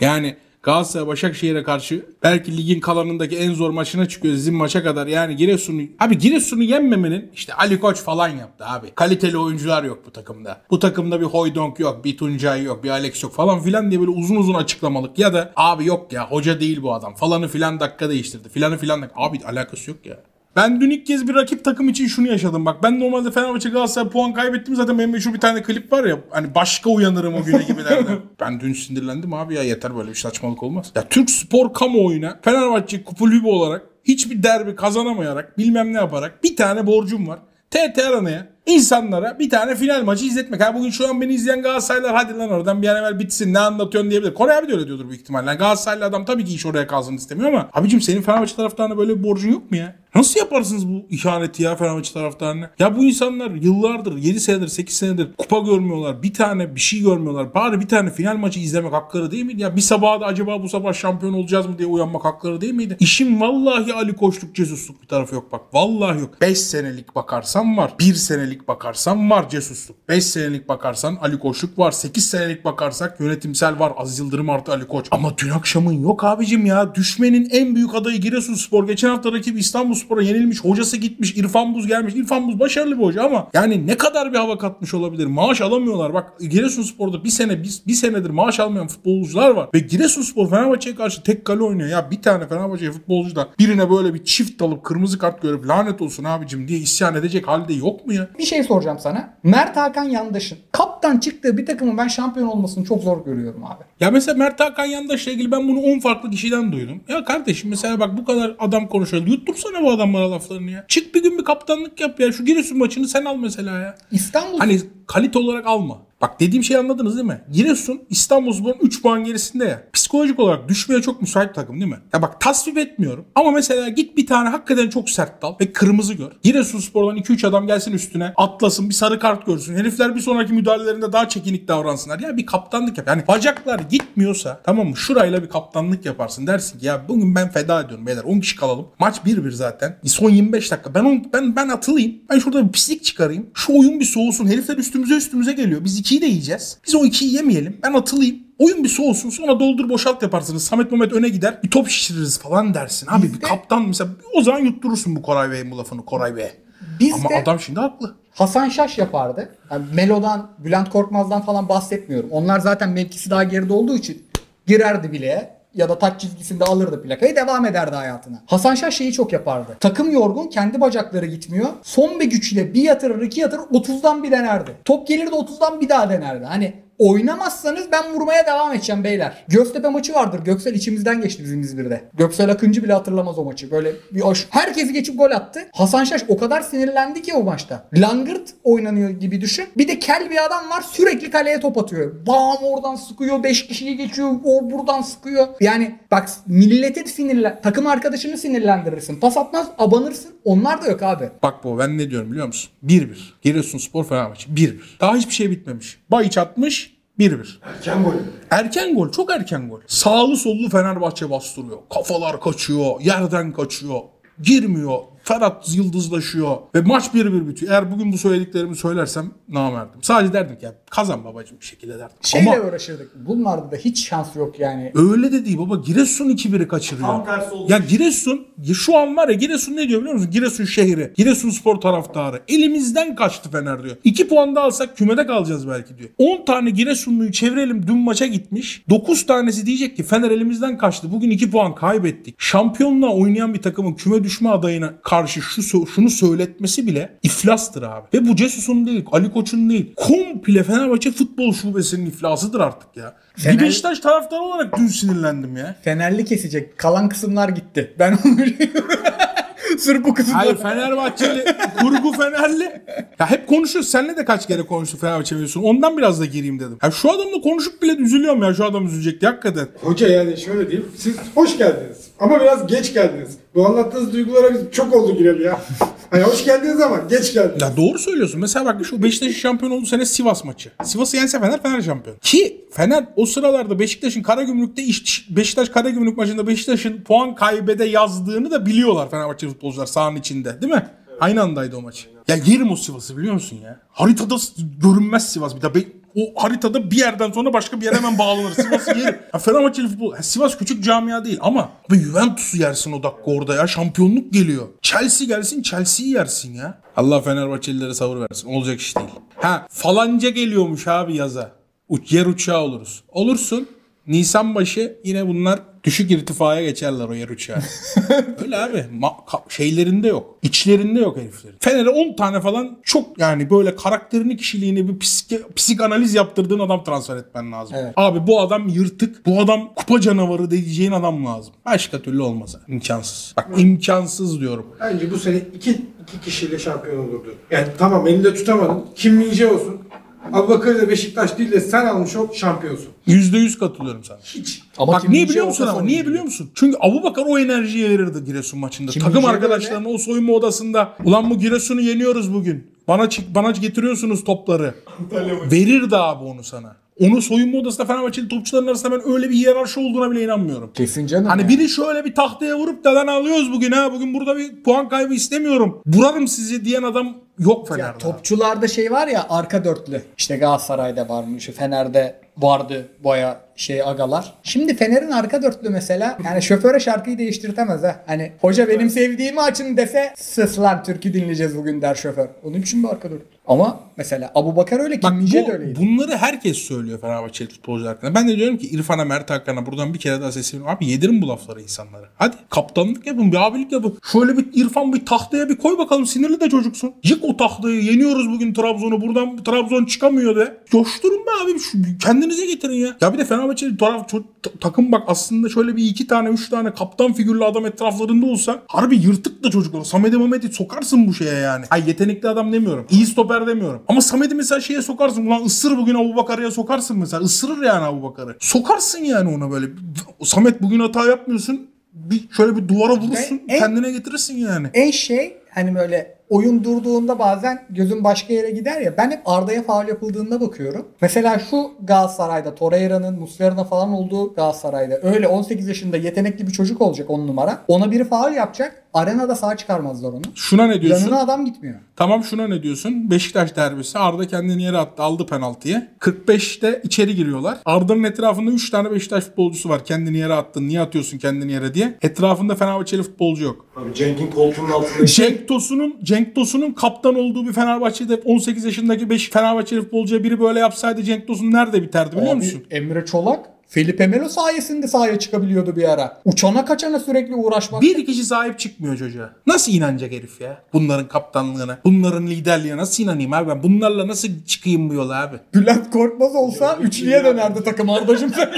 Yani Galatasaray Başakşehir'e karşı belki ligin kalanındaki en zor maçına çıkıyor sizin maça kadar. Yani Giresun'u... Abi Giresun'u yenmemenin işte Ali Koç falan yaptı abi. Kaliteli oyuncular yok bu takımda. Bu takımda bir Hoydonk yok, bir Tuncay yok, bir Alex yok falan filan diye böyle uzun uzun açıklamalık. Ya da abi yok ya hoca değil bu adam falanı filan dakika değiştirdi. Filanı filan dakika. Abi alakası yok ya. Ben dün ilk kez bir rakip takım için şunu yaşadım bak. Ben normalde Fenerbahçe Galatasaray puan kaybettim. Zaten benim meşhur bir tane klip var ya. Hani başka uyanırım o güne gibilerden. Ben dün sinirlendim abi ya yeter böyle bir saçmalık olmaz. Ya Türk spor kamuoyuna Fenerbahçe kulübü olarak hiçbir derbi kazanamayarak bilmem ne yaparak bir tane borcum var. TT Arana'ya insanlara bir tane final maçı izletmek. Ha bugün şu an beni izleyen Galatasaraylılar hadi lan oradan bir an evvel bitsin ne anlatıyorsun diyebilir. Koray abi de öyle diyordur büyük ihtimalle. Yani Galatasaraylı adam tabii ki iş oraya kalsın istemiyor ama abicim senin Fenerbahçe taraftarına böyle bir borcun yok mu ya? Nasıl yaparsınız bu ihaneti ya Fenerbahçe taraftarına? Ya bu insanlar yıllardır 7 senedir 8 senedir kupa görmüyorlar. Bir tane bir şey görmüyorlar. Bari bir tane final maçı izlemek hakları değil miydi? Ya bir sabaha da acaba bu sabah şampiyon olacağız mı diye uyanmak hakları değil miydi? İşin vallahi Ali Koçluk cesusluk bir tarafı yok bak. Vallahi yok. 5 senelik bakarsan var. 1 senelik bakarsan var cesusluk. 5 senelik bakarsan Ali Koçluk var. 8 senelik bakarsak yönetimsel var. Aziz Yıldırım artı Ali Koç. Ama dün akşamın yok abicim ya. Düşmenin en büyük adayı Giresunspor. Geçen hafta rakibi İstanbul Spor'a yenilmiş. Hocası gitmiş. İrfan Buz gelmiş. İrfan Buz başarılı bir hoca ama yani ne kadar bir hava katmış olabilir. Maaş alamıyorlar. Bak Giresunspor'da bir senedir maaş almayan futbolcular var. Ve Giresunspor Fenerbahçe'ye karşı tek kale oynuyor. Ya bir tane Fenerbahçe futbolcu da birine böyle bir çift alıp kırmızı kart görüp lanet olsun abicim diye isyan edecek halde yok mu ya? Bir şey soracağım sana. Mert Hakan Yandaş'ın kaptan çıktığı bir takımın ben şampiyon olmasını çok zor görüyorum abi. Ya mesela Mert Hakan Yandaş'la ilgili ben bunu 10 farklı kişiden duydum. Ya kardeşim mesela bak bu kadar adam konuşuyor. Yuttursana bu adamlara laflarını ya. Çık bir gün bir kaptanlık yap ya. Şu Giresun maçını sen al mesela ya. İstanbul. Hani kalite olarak alma. Bak dediğim şeyi anladınız değil mi? Giresun İstanbulspor'un 3 puan gerisinde ya. Psikolojik olarak düşmeye çok müsait takım değil mi? Ya bak tasvip etmiyorum. Ama mesela git bir tane hakikaten çok sert dal ve kırmızı gör. Giresunspor'dan 2-3 adam gelsin üstüne atlasın bir sarı kart görsün. Herifler bir sonraki müdahalelerinde daha çekinik davransınlar. Ya bir kaptanlık yap. Yani bacaklar gitmiyorsa tamam mı? Şurayla bir kaptanlık yaparsın. Dersin ki ya bugün ben feda ediyorum beyler. 10 kişi kalalım. Maç 1-1 zaten. Son 25 dakika. Ben atılayım. Ben şurada bir pislik çıkarayım. Şu oyun bir soğusun. Herifler üstümüze geliyor. Biz 2'yi de yiyeceğiz. Biz o 2'yi yemeyelim. Ben atılayım. Oyun bir soğusun sonra doldur boşalt yaparsınız. Samet Mehmet öne gider. Bir top şişiririz falan dersin. Abi biz bir de, kaptan mesela o zaman yutturursun bu Koray Bey'in bu lafını Koray Bey. Ama adam şimdi haklı. Hasan Şaş yapardı. Yani Melo'dan, Bülent Korkmaz'dan falan bahsetmiyorum. Onlar zaten mevkisi daha geride olduğu için girerdi bile ya da taç çizgisinde alırdı plakayı devam ederdi hayatına. Hasan Şaş şeyi çok yapardı. Takım yorgun, kendi bacakları gitmiyor. Son bir güçle bir yatırır, iki yatırır 30'dan bir denerdi. Top gelirdi 30'dan bir daha denerdi. Hani oynamazsanız ben vurmaya devam edeceğim beyler. Göztepe maçı vardır. Göksel içimizden geçti bizim İzmir'de. Göksel Akıncı bile hatırlamaz o maçı. Böyle bir herkesi geçip gol attı. Hasan Şaş o kadar sinirlendi ki o maçta. Langırt oynanıyor gibi düşün. Bir de kel bir adam var sürekli kaleye top atıyor. Bam oradan sıkıyor. 5 kişiyi geçiyor. O buradan sıkıyor. Yani bak milleti takım arkadaşını sinirlendirirsin. Pas atmaz abanırsın. Onlar da yok abi. Bak bu ben ne diyorum biliyor musun? 1-1. Giresunspor Fenerbahçe 1-1. Daha hiçbir şey bitmemiş. Bayiç atmış. 1-1. Erken gol. Erken gol. Çok erken gol. Sağlı sollu Fenerbahçe bastırıyor. Kafalar kaçıyor. Yerden kaçıyor. Girmiyor. Ferhat yıldızlaşıyor. Ve maç 1-1 bitiyor. Eğer bugün bu söylediklerimi söylersem namerdim. Sadece derdim ki ya kazan babacığım bir şekilde derdim. Şeyle ama uğraşırdık. Bunlarda da hiç şans yok yani. Öyle de değil baba. Giresun 2-1'i kaçırıyor. Tam tersi oldu. Ya Giresun şu an var ya Giresun ne diyor biliyor musun? Giresun şehri. Giresunspor taraftarı. Elimizden kaçtı Fener diyor. 2 puan da alsak kümede kalacağız belki diyor. 10 tane Giresunlu'yu çevirelim dün maça gitmiş. 9 tanesi diyecek ki Fener elimizden kaçtı. Bugün 2 puan kaybettik. Şampiyonluğa oynayan bir takımın küme düşme adayına karşı şunu söyletmesi bile iflastır abi. Ve bu Cesus'un değil, Ali Koç'un değil. Komple Fenerbahçe futbol şubesinin iflasıdır artık ya. Bir Beşiktaş taraftarı olarak dün sinirlendim ya. Fenerli kesecek. Kalan kısımlar gitti. Ben onu sırf bu kısımda. Hayır, Fenerbahçeli. Kurgu Fenerli. Ya hep konuşuyoruz. Seninle de kaç kere konuştuk Fenerbahçe mevzusunu. Ondan biraz da gireyim dedim. Ya şu adamla konuşup bile üzülüyorum ya. Şu adam üzülecek diye hakikaten. Hoca yani şöyle diyeyim. Siz hoş geldiniz. Ama biraz geç geldiniz. Bu anlattığınız duygulara biz çok oldu gireli ya. Hani hoş geldiniz ama geç geldiniz. Ya doğru söylüyorsun. Mesela bak şu Beşiktaş'ın şampiyon olduğu sene Sivas maçı. Sivas'ı yense Fener şampiyon. Ki Fener o sıralarda Beşiktaş'ın Karagümrük'te Beşiktaş Karagümrük maçında Beşiktaş'ın puan kaybede yazdığını da biliyorlar Fenerbahçe futbolcular sahanın içinde, değil mi? Evet. Aynı andaydı o maç. Ya yerim o Sivas'ı biliyor musun ya? Haritada görünmez Sivas. Bir de o haritada bir yerden sonra başka bir yere hemen bağlanır. Sivas'ı yerim. Ya Fenerbahçeli futbol. Sivas küçük camia değil ama Juventus'u yersin o dakika orada ya. Şampiyonluk geliyor. Chelsea gelsin, Chelsea'yi yersin ya. Allah Fenerbahçelilere sabır versin. Olacak iş değil. Ha falanca geliyormuş abi yaza. Yer uçağı oluruz. Olursun. Nisan başı yine bunlar düşük irtifaya geçerler o yer uçağı. Öyle abi. Şeylerinde yok. İçlerinde yok heriflerin. Fener'e 10 tane falan çok yani böyle karakterini, kişiliğini bir psikanaliz yaptırdığın adam transfer etmen lazım. Evet. Abi bu adam yırtık, bu adam kupa canavarı diyeceğin adam lazım. Başka türlü olmaz. İmkansız. Bak imkansız diyorum. Bence bu sene iki kişiyle şampiyon olurdu. Yani tamam elinde tutamadın. Kimliğince olsun. Aboubakar da Beşiktaş değil de sen almış ol şampiyonsun. %100 katılıyorum sana. Hiç. Ama bak niye biliyor musun ama? Niye biliyor musun? Çünkü Aboubakar o enerjiyi verirdi Giresun maçında. Kim takım arkadaşlarına o soyunma odasında ulan bu Giresun'u yeniyoruz bugün. Bana getiriyorsunuz topları. Verirdi abi onu sana. Onu soyunma odasında Fenerbahçeli topçuların arasında ben öyle bir hiyerarşi olduğuna bile inanmıyorum. Kesin canım. Hani ya. Biri şöyle bir tahtaya vurup da lan alıyoruz bugün ha. Bugün burada bir puan kaybı istemiyorum. Vurarım sizi diyen adam yok Fener'de. Ya, topçularda şey var ya arka dörtlü. İşte Galatasaray'da varmış, Fener'de vardı baya agalar. Şimdi Fener'in arka dörtlü mesela yani şoföre şarkıyı değiştirtemez ha. Hani hoca benim sevdiğimi açın dese sus lan türkü dinleyeceğiz bugün der şoför. Onun için bu arka dörtlü. Ama mesela Aboubakar öyle ki Mice de öyleydi. Bunları herkes söylüyor Fenerbahçeli futbolcular hakkında. Ben de diyorum ki İrfan'a, Mert Hakan'a buradan bir kere daha sesleniyorum. Abi yedirin bu lafları insanlara. Hadi kaptanlık yapın, bir abilik yapın. Şöyle bir İrfan bir tahtaya bir koy bakalım, sinirli de çocuksun. Yık o tahtayı, yeniyoruz bugün Trabzon'u, buradan Trabzon çıkamıyor de. Coşturun be abi, kendinize getirin ya. Ya bir de Fenerbahçeli takım bak aslında şöyle bir 2 tane 3 tane kaptan figürlü adam etraflarında olsa harbi yırtık da çocuklar. Samet'i Mehmet'i sokarsın bu şeye yani. Ay yetenekli adam demiyorum. İyi stoper demiyorum. Ama Samet'i mesela şeye sokarsın. Ulan ısır bugün Aboubakar'a sokarsın mesela. Isırır yani Aboubakar'ı. Sokarsın yani ona böyle. Samet bugün hata yapmıyorsun. Şöyle bir duvara vurursun. Kendine getirirsin yani. Hani böyle oyun durduğunda bazen gözün başka yere gider ya. Ben hep Arda'ya faul yapıldığında bakıyorum. Mesela şu Galatasaray'da Torreira'nın, Muslera'nın falan olduğu Galatasaray'da öyle 18 yaşında yetenekli bir çocuk olacak 10 numara. Ona biri faul yapacak. Arenada sağ çıkarmazlar onu. Şuna ne diyorsun? Yanına adam gitmiyor. Tamam şuna ne diyorsun? Beşiktaş derbisi Arda kendini yere attı, aldı penaltıyı. 45'te içeri giriyorlar. Arda'nın etrafında 3 tane Beşiktaş futbolcusu var. Kendini yere attın, niye atıyorsun kendini yere diye. Etrafında Fenerbahçeli futbolcu yok. Abi Cenk'in koltuğunun altında. Cenk Tosun'un kaptan olduğu bir Fenerbahçe'de 18 yaşındaki Fenerbahçeli futbolcuya biri böyle yapsaydı Cenk Tosun nerede biterdi biliyor musun? Emre Çolak, Felipe Melo sayesinde sahaya çıkabiliyordu bir ara. Uçana kaçana sürekli uğraşmak. Bir kişi sahip çıkmıyor çocuğa. Nasıl inanacak herif ya? Bunların kaptanlığına, bunların liderliğine nasıl inanayım abi ben? Bunlarla nasıl çıkayım bu yola abi? Bülent Korkmaz olsa üçlüye dönerdi takım. Ardacığım sen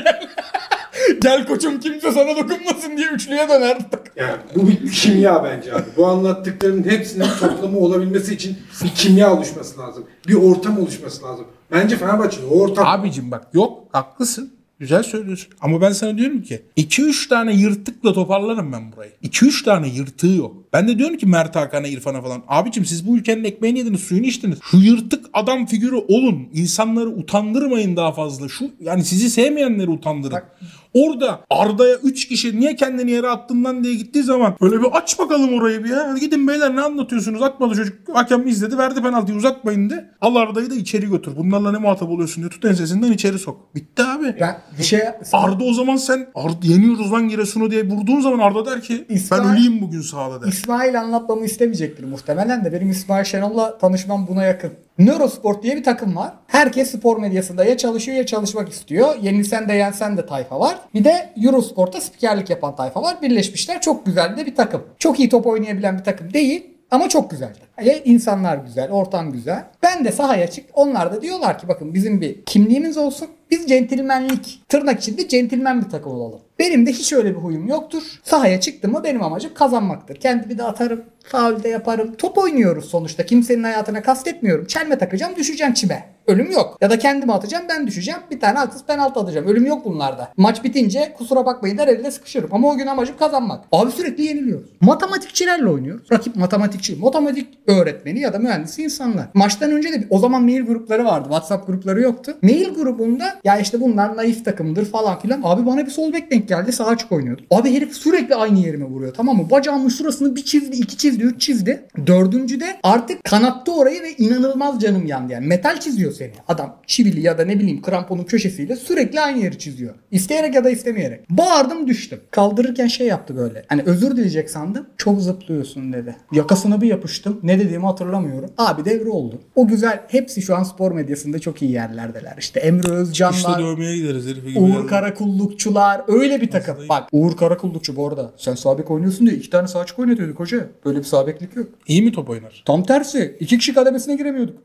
gel koçum kimse sana dokunmasın diye üçlüye döner. Yani bu bir kimya bence abi. Bu anlattıklarının hepsinin toplamı olabilmesi için bir kimya oluşması lazım. Bir ortam oluşması lazım. Bence Fenerbahçe'de o ortam... Abicim bak yok haklısın. Güzel söylüyorsun. Ama ben sana diyorum ki 2-3 tane yırtıkla toparlarım ben burayı. 2-3 tane yırtığı yok. Ben de diyorum ki Mert Hakan'a, İrfan'a falan. Abicim siz bu ülkenin ekmeğini yediniz, suyunu içtiniz. Şu yırtık adam figürü olun. İnsanları utandırmayın daha fazla. Şu yani sizi sevmeyenleri utandırın. Bak. Orada Arda'ya 3 kişi niye kendini yere attığından diye gittiği zaman böyle bir aç bakalım orayı bir ya. Hadi gidin beyler ne anlatıyorsunuz? Atmadı çocuk. Hakem izledi. Verdi penaltıyı, uzatmayın de. Al Arda'yı da içeri götür. Bunlarla ne muhatap oluyorsun diye. Tut ensesinden içeri sok. Bitti abi. Ben bir şey... Arda o zaman sen Arda, yeniyoruz lan Giresun'u diye vurduğun zaman Arda der ki ben öleyim bugün sahada der. İsmail anlatmamı istemeyecektir muhtemelen de. Benim İsmail Şenol'la tanışmam buna yakın. Neurosport diye bir takım var. Herkes spor medyasında ya çalışıyor ya çalışmak istiyor. Yenilsen de yensen de tayfa var. Bir de Eurosport'ta spikerlik yapan tayfa var. Birleşmişler. Çok güzel de bir takım. Çok iyi top oynayabilen bir takım değil. Ama çok güzeldi. Yani insanlar güzel, ortam güzel. Ben de sahaya çık. Onlar da diyorlar ki bakın bizim bir kimliğimiz olsun. Biz centilmenlik, tırnak içinde centilmen bir takım olalım. Benim de hiç öyle bir huyum yoktur. Sahaya çıktım mı benim amacım kazanmaktır. Kendimi de atarım, faul de yaparım. Top oynuyoruz sonuçta. Kimsenin hayatına kastetmiyorum. Çelme takacağım, düşeceğim çime. Ölüm yok. Ya da kendimi atacağım, ben düşeceğim. Bir tane haksız penaltı atacağım. Ölüm yok bunlarda. Maç bitince kusura bakmayın der, elde sıkışırım. Ama o gün amacım kazanmak. Abi sürekli yeniliyoruz. Matematikçilerle oynuyoruz. Rakip matematikçi, matematik öğretmeni ya da mühendisi insanlar. Maçtan önce de o zaman mail grupları vardı. WhatsApp grupları yoktu. Mail grubunda ya işte bunlar naif takımdır falan filan. Abi bana bir sol bek denk geldi. Sağ açık oynuyordu. Abi herif sürekli aynı yerime vuruyor, tamam mı? Bacağımın şurasını bir çizdi, iki çizdi, üç çizdi. Dördüncüde artık kanattı orayı ve inanılmaz canım yandı yani. Metal çiziyor seni. Adam çivili ya da ne bileyim kramponun köşesiyle sürekli aynı yeri çiziyor. İsteyerek ya da istemeyerek. Bağırdım, düştüm. Kaldırırken şey yaptı böyle. Hani özür dileyecek sandım. Çok zıplıyorsun dedi. Yakasına bir yapıştım. Ne dediğimi hatırlamıyorum. Abi devre oldu. O güzel. Hepsi şu an spor medyasında çok iyi yerlerdeler. İşte Emre Özcanlar. İşte dövmeye gideriz herife gibi. Uğur Karakullukçular. Öyle bir takım. Aslında bak Uğur Karakullukçu bu arada. Sen sağ bek oynuyorsun diye 2 tane sağ açık oynatıyorduk hoca. Böyle bir sağ beklik yok. İyi mi top oynar? Tam tersi. 2 kişi kademesine giremiyorduk.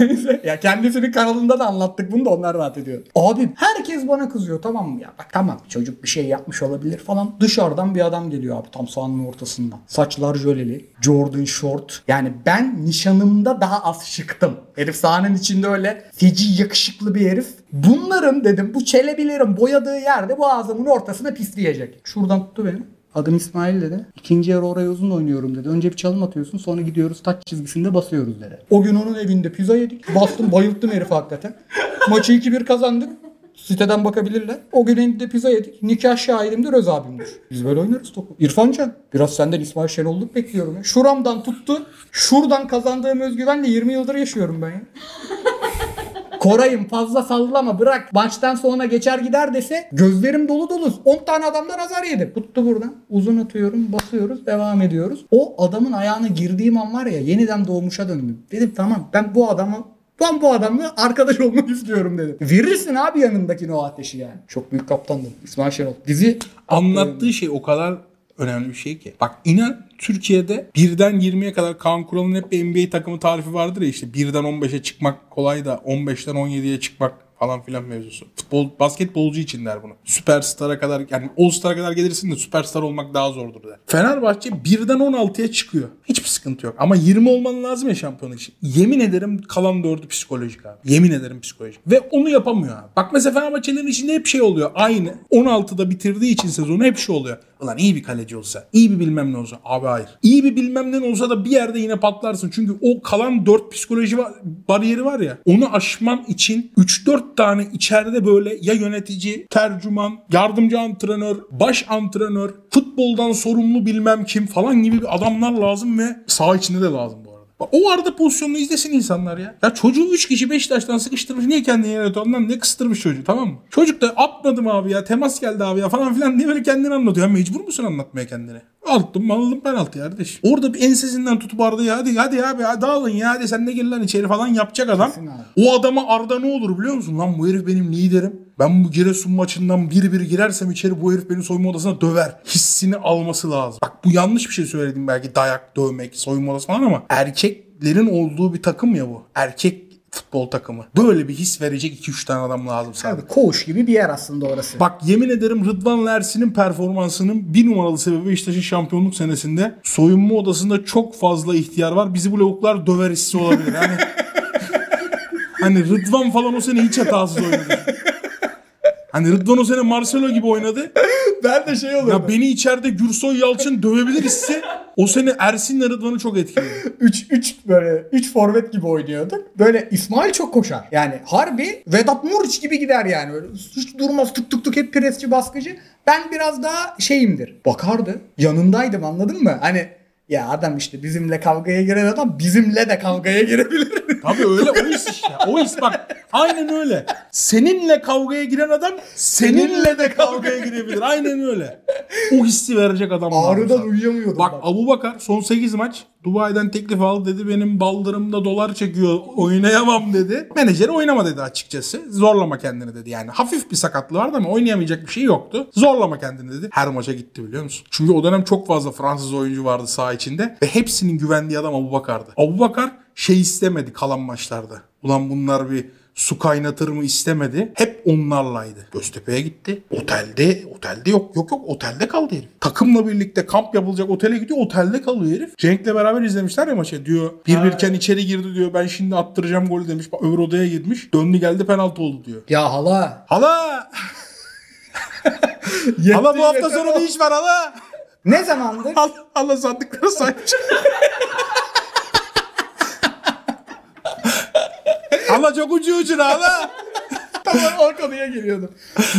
Neyse. Ya kendisinin kanalında da anlattık bunu da, onlar rahat ediyor. Abi herkes bana kızıyor, tamam mı ya? Bak tamam, çocuk bir şey yapmış olabilir falan. Dışarıdan bir adam geliyor abi tam sahanın ortasından. Saçlar jöleli. Jordan short. Yani ben nişanımda daha az şıktım. Herif sahanın içinde öyle feci yakışıklı bir herif. Bunların dedim bu çelebilerin boyadığı yerde bu ağzımın ortasına pisleyecek. Şuradan tuttu beni. Adım İsmail dedi. İkinci yarı oraya uzun oynuyorum dedi. Önce bir çalım atıyorsun sonra gidiyoruz taç çizgisinde basıyoruz dedi. O gün onun evinde pizza yedik. Bastım bayılttım herifi hakikaten. Maçı 2-1 kazandık. Siteden bakabilirler. O gün evinde pizza yedik. Nikah şahidimdir, öz abimdir. Biz böyle oynarız topu. İrfancan biraz senden İsmail Şenolluk bekliyorum ya. Şuramdan tuttu. Şuradan kazandığım özgüvenle 20 yıldır yaşıyorum ben ya. Koray'ım fazla sallama bırak. Maçtan sonra geçer gider dese gözlerim dolu dolu. 10 tane adamdan azar yedim. Tuttu buradan. Uzun atıyorum, basıyoruz, devam ediyoruz. O adamın ayağına girdiğim an var ya, yeniden doğmuşa döndüm. Dedim tamam ben bu adamı, ben bu adamla arkadaş olmak istiyorum dedim. Verirsin abi yanındakine o ateşi yani. Çok büyük kaptandım İsmail Şenol. Dizi anlattığı şey o kadar önemli bir şey ki. Bak inan Türkiye'de 1'den 20'ye kadar Kaan Kural'ın hep bir NBA takımı tarifi vardır ya, işte 1'den 15'e çıkmak kolay da 15'ten 17'ye çıkmak falan filan mevzusu. Futbol, basketbolcu için der bunu. Süperstara kadar, yani All-Star'a kadar gelirsin de süperstar olmak daha zordur der. Fenerbahçe 1'den 16'ya çıkıyor. Hiçbir sıkıntı yok. Ama 20 olman lazım ya şampiyonluk için. Yemin ederim kalan 4'ü psikolojik abi. Yemin ederim psikolojik. Ve onu yapamıyor abi. Bak mesela Fenerbahçelerin içinde hep şey oluyor. Aynı. 16'da bitirdiği için sezonu hep şey oluyor. Ulan iyi bir kaleci olsa, iyi bir bilmem ne olsa. Abi hayır. İyi bir bilmem ne olsa da bir yerde yine patlarsın. Çünkü o kalan 4 psikoloji bariyeri var ya. Onu aşman için 3-4 tane içeride böyle ya yönetici, tercüman, yardımcı antrenör, baş antrenör, futboldan sorumlu bilmem kim falan gibi bir adamlar lazım ve saha içinde de lazım bu arada. Bak, o Arda pozisyonunu izlesin insanlar ya. Ya çocuğu 3 kişi Beşiktaş'tan sıkıştırmış. Niye kendini yönetiyor? Ondan ne kıstırmış çocuğu, tamam mı? Çocuk da atmadım abi ya, temas geldi abi ya falan filan diye böyle kendini anlatıyor. Ya mecbur musun anlatmaya kendini? Aldım penaltı kardeş. Orada bir ensesinden tutup Arda'ya hadi abi hadi alın ya hadi sen de gel lan içeri falan yapacak adam. O adama Arda ne olur biliyor musun? Lan bu herif benim liderim. Ben bu Giresun maçından 1-1 girersem içeri bu herif beni soyunma odasına döver. Hissini alması lazım. Bak bu yanlış bir şey söyledim belki, dayak, dövmek, soyunma odası falan, ama erkeklerin olduğu bir takım ya bu. Erkek futbol takımı. Böyle bir his verecek 2-3 tane adam lazım sana. Tabii koğuş gibi bir yer aslında orası. Bak yemin ederim Rıdvan Lersin'in performansının bir numaralı sebebi Beşiktaş'ın şampiyonluk senesinde soyunma odasında çok fazla ihtiyar var. Bizi bu lavuklar döver hissi olabilir. Yani, hani Rıdvan falan o sene hiç hatasız oynadı. Hani Rıdvan o sene Marcelo gibi oynadı. Ben de şey oluyorum. Ya beni içeride Gürsoy Yalçın dövebilir hissi. O sene Ersin'le Rıdvan'ı çok etkiledi. 3 forvet gibi oynuyorduk. Böyle İsmail çok koşar. Yani harbi Vedat Muriç gibi gider yani. Öyle hiç durmaz, tık hep presçi, baskıcı. Ben biraz daha şeyimdir. Bakardı. Yanındaydım, anladın mı? Hani ya adam işte bizimle kavgaya giren adam bizimle de kavgaya girebilir. Tabii öyle, o his işte. O his bak. Aynen öyle. Seninle kavgaya giren adam seninle de kavgaya girebilir. Aynen öyle. O hissi verecek adam. Ağrıdan uyuyamıyordum. Bak Aboubakar son 8 maç Dubai'den teklif aldı dedi. Benim baldırımda dolar çekiyor. Oynayamam dedi. Menajeri oynama dedi açıkçası. Zorlama kendini dedi. Yani hafif bir sakatlığı vardı ama oynayamayacak bir şey yoktu. Zorlama kendini dedi. Her maça gitti biliyor musun? Çünkü o dönem çok fazla Fransız oyuncu vardı saha içinde. Ve hepsinin güvendiği adam Aboubakar'dı. Aboubakar şey istemedi kalan maçlarda. Ulan bunlar bir su kaynatır mı istemedi. Hep onlarlaydı. Göztepe'ye gitti. Otelde yok otelde kaldı herif. Takımla birlikte kamp yapılacak otele gidiyor, otelde kalıyor herif. Cenk'le beraber izlemişler ya maçı diyor. Birbirken içeri girdi diyor. Ben şimdi attıracağım golü demiş. Bak, öbür odaya girmiş. Döndü geldi penaltı oldu diyor. Ya hala. Hala. Hala bu hafta sonu bir iş var hala. Ne zamandır? Hala sandıkları saymış. Ama çok ucu hala. Tamam o konuya geliyordum.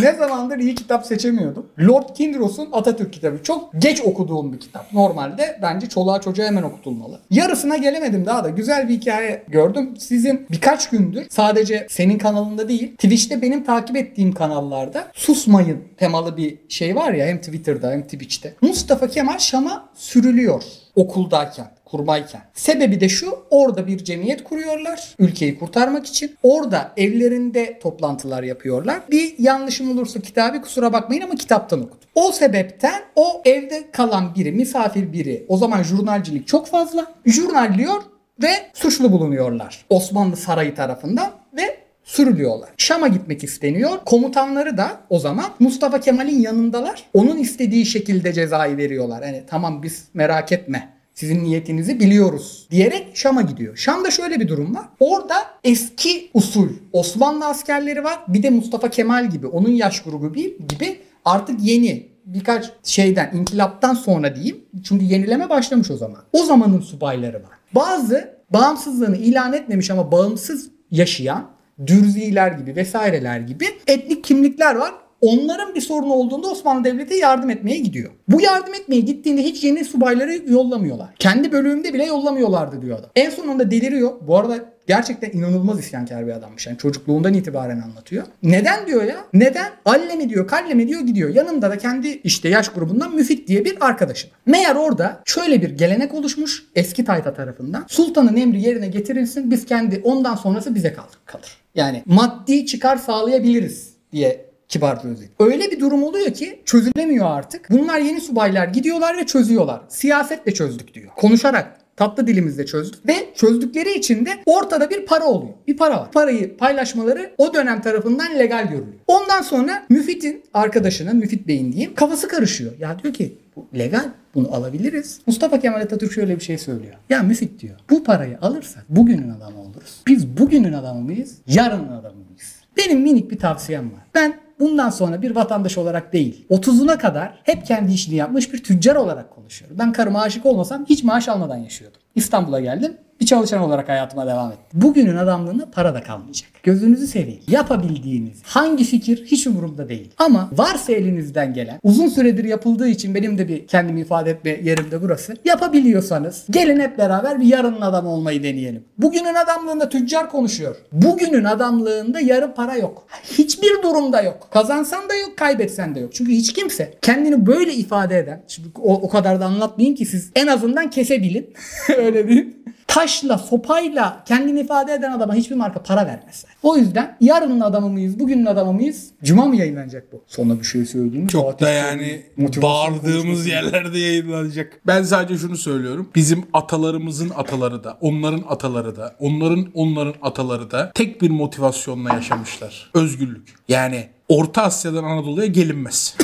Ne zamandır iyi kitap seçemiyordum. Lord Kindros'un Atatürk kitabı. Çok geç okuduğum bir kitap. Normalde bence çoluğa çocuğa hemen okutulmalı. Yarısına gelemedim daha da. Güzel bir hikaye gördüm. Sizin birkaç gündür sadece senin kanalında değil Twitch'te benim takip ettiğim kanallarda susmayın temalı bir şey var ya hem Twitter'da hem Twitch'te. Mustafa Kemal Şam'a sürülüyor okuldayken. Kurmayken. Sebebi de şu, orada bir cemiyet kuruyorlar ülkeyi kurtarmak için. Orada evlerinde toplantılar yapıyorlar. Bir yanlışım olursa kitabı kusura bakmayın ama kitaptan okudum. O sebepten o evde kalan biri, misafir biri, o zaman jurnalcilik çok fazla. Jurnallıyor ve suçlu bulunuyorlar Osmanlı Sarayı tarafından ve sürülüyorlar. Şam'a gitmek isteniyor. Komutanları da o zaman Mustafa Kemal'in yanındalar. Onun istediği şekilde cezayı veriyorlar. Hani tamam biz merak etme. Sizin niyetinizi biliyoruz diyerek Şam'a gidiyor. Şam'da şöyle bir durum var. Orada eski usul Osmanlı askerleri var. Bir de Mustafa Kemal gibi, onun yaş grubu gibi artık yeni birkaç şeyden, inkılaptan sonra diyeyim. Çünkü yenileme başlamış o zaman. O zamanın subayları var. Bazı bağımsızlığını ilan etmemiş ama bağımsız yaşayan Dürziler gibi vesaireler gibi etnik kimlikler var. Onların bir sorunu olduğunda Osmanlı Devleti yardım etmeye gidiyor. Bu yardım etmeye gittiğinde hiç yeni subayları yollamıyorlar. Kendi bölümünde bile yollamıyorlardı diyor adam. En sonunda deliriyor. Bu arada gerçekten inanılmaz isyankar bir adammış. Yani çocukluğundan itibaren anlatıyor. Neden diyor ya? Neden? Allemi diyor, kallemi diyor gidiyor. Yanında da kendi işte yaş grubundan Müfit diye bir arkadaşı. Meğer orada şöyle bir gelenek oluşmuş eski tayfa tarafından. Sultanın emri yerine getirilsin. Biz kendi ondan sonrası bize kalır. Yani maddi çıkar sağlayabiliriz diye kibarca özetle. Öyle bir durum oluyor ki çözülemiyor artık. Bunlar yeni subaylar gidiyorlar ve çözüyorlar. Siyasetle çözdük diyor. Konuşarak tatlı dilimizle çözdük. Ve çözdükleri için de ortada bir para oluyor. Bir para var. Parayı paylaşmaları o dönem tarafından legal görülüyor. Ondan sonra Müfit'in arkadaşının, Müfit Bey'in diyeyim, kafası karışıyor. Ya diyor ki bu legal, bunu alabiliriz. Mustafa Kemal Atatürk şöyle bir şey söylüyor. Ya Müfit diyor, bu parayı alırsak bugünün adamı oluruz. Biz bugünün adamı mıyız? Yarının adamı mıyız? Benim minik bir tavsiyem var. Ben bundan sonra bir vatandaş olarak değil, 30'una kadar hep kendi işini yapmış bir tüccar olarak konuşuyorum. Ben karıma aşık olmasam hiç maaş almadan yaşıyordum. İstanbul'a geldim, bir çalışan olarak hayatıma devam ettim. Bugünün adamlığına para da kalmayacak. Gözünüzü seveyim. Yapabildiğiniz hangi fikir hiç umurumda değil. Ama varsa elinizden gelen, uzun süredir yapıldığı için benim de bir kendimi ifade etme yerimde burası. Yapabiliyorsanız gelin hep beraber bir yarının adamı olmayı deneyelim. Bugünün adamlığında tüccar konuşuyor. Bugünün adamlığında yarın para yok. Hiçbir durumda yok. Kazansan da yok, kaybetsen de yok. Çünkü hiç kimse kendini böyle ifade eden, şimdi o kadar da anlatmayayım ki siz en azından kesebilin. Öyle diyeyim. Taşla, sopayla kendini ifade eden adama hiçbir marka para vermezler. O yüzden yarının adamı mıyız, bugünün adamı mıyız? Cuma mı yayınlanacak bu? Sonra bir şey söylediğimiz. Çok da yani bağırdığımız yerlerde yayınlanacak. Ben sadece şunu söylüyorum. Bizim atalarımızın ataları da, onların ataları da, onların ataları da tek bir motivasyonla yaşamışlar. Özgürlük. Yani Orta Asya'dan Anadolu'ya gelinmez.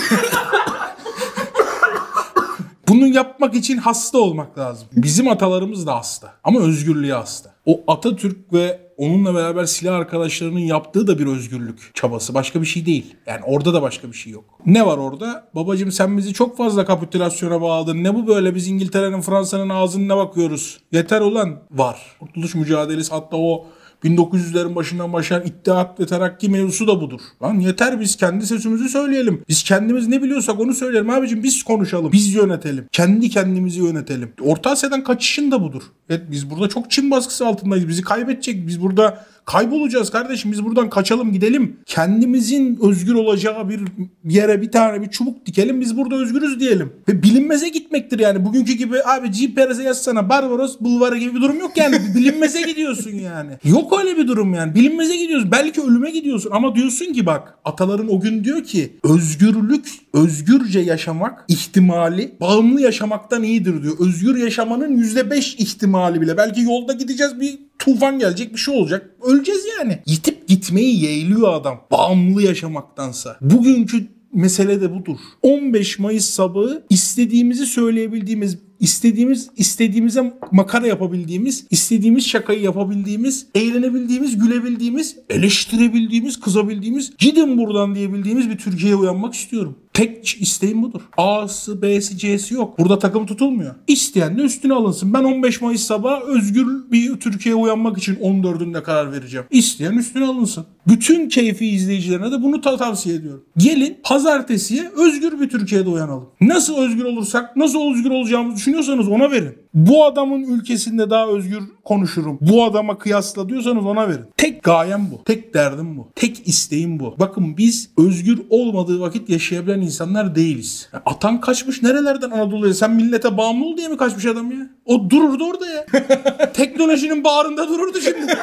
Bunu yapmak için hasta olmak lazım. Bizim atalarımız da hasta. Ama özgürlüğe hasta. O Atatürk ve onunla beraber silah arkadaşlarının yaptığı da bir özgürlük çabası. Başka bir şey değil. Yani orada da başka bir şey yok. Ne var orada? Babacım sen bizi çok fazla kapitülasyona bağladın. Ne bu böyle? Biz İngiltere'nin, Fransa'nın ağzına bakıyoruz. Yeter ulan. Var. Kurtuluş mücadelesi hatta o 1900'lerin başından başlayan İttihat ve Terakki mevzusu da budur. Lan yeter biz kendi sesimizi söyleyelim. Biz kendimiz ne biliyorsak onu söyleyelim abicim. Biz konuşalım. Biz yönetelim. Kendi kendimizi yönetelim. Orta Asya'dan kaçışın da budur. Evet biz burada çok Çin baskısı altındayız. Bizi kaybedecek. Biz burada Kaybolacağız kardeşim, biz buradan kaçalım gidelim. Kendimizin özgür olacağı bir yere bir tane bir çubuk dikelim, biz burada özgürüz diyelim. Ve bilinmeze gitmektir yani. Bugünkü gibi abi GPS'e yazsana Barbaros Bulvarı gibi bir durum yok yani. Bilinmeze gidiyorsun yani. Yok öyle bir durum yani. Bilinmeze gidiyorsun. Belki ölüme gidiyorsun ama diyorsun ki bak ataların o gün diyor ki özgürlük, özgürce yaşamak ihtimali bağımlı yaşamaktan iyidir diyor. Özgür yaşamanın %5 ihtimali bile. Belki yolda gideceğiz bir tufan gelecek, bir şey olacak. Öleceğiz yani. Yitip gitmeyi yeğliyor adam. Bağımlı yaşamaktansa. Bugünkü mesele de budur. 15 Mayıs sabahı istediğimizi söyleyebildiğimiz, istediğimize makara yapabildiğimiz, istediğimiz şakayı yapabildiğimiz, eğlenebildiğimiz, gülebildiğimiz, eleştirebildiğimiz, kızabildiğimiz, gidin buradan diyebildiğimiz bir Türkiye'ye uyanmak istiyorum. Tek isteğim budur. A'sı, B'si, C'si yok. Burada takım tutulmuyor. İsteyen de üstüne alınsın. Ben 15 Mayıs sabahı özgür bir Türkiye'ye uyanmak için 14'ünde karar vereceğim. İsteyen üstüne alınsın. Bütün keyfi izleyicilerine de bunu tavsiye ediyorum. Gelin pazartesiye özgür bir Türkiye'de uyanalım. Nasıl özgür olursak, nasıl özgür olacağımızı düşünüyorsanız ona verin. Bu adamın ülkesinde daha özgür konuşurum, bu adama kıyasla diyorsanız ona verin. Tek gayem bu. Tek derdim bu. Tek isteğim bu. Bakın biz özgür olmadığı vakit yaşayabilen insanlar değiliz. Ya atan kaçmış nerelerden Anadolu'ya? Sen millete bağımlı ol diye mi kaçmış adam ya? O dururdu orada ya. Teknolojinin bağrında dururdu şimdi.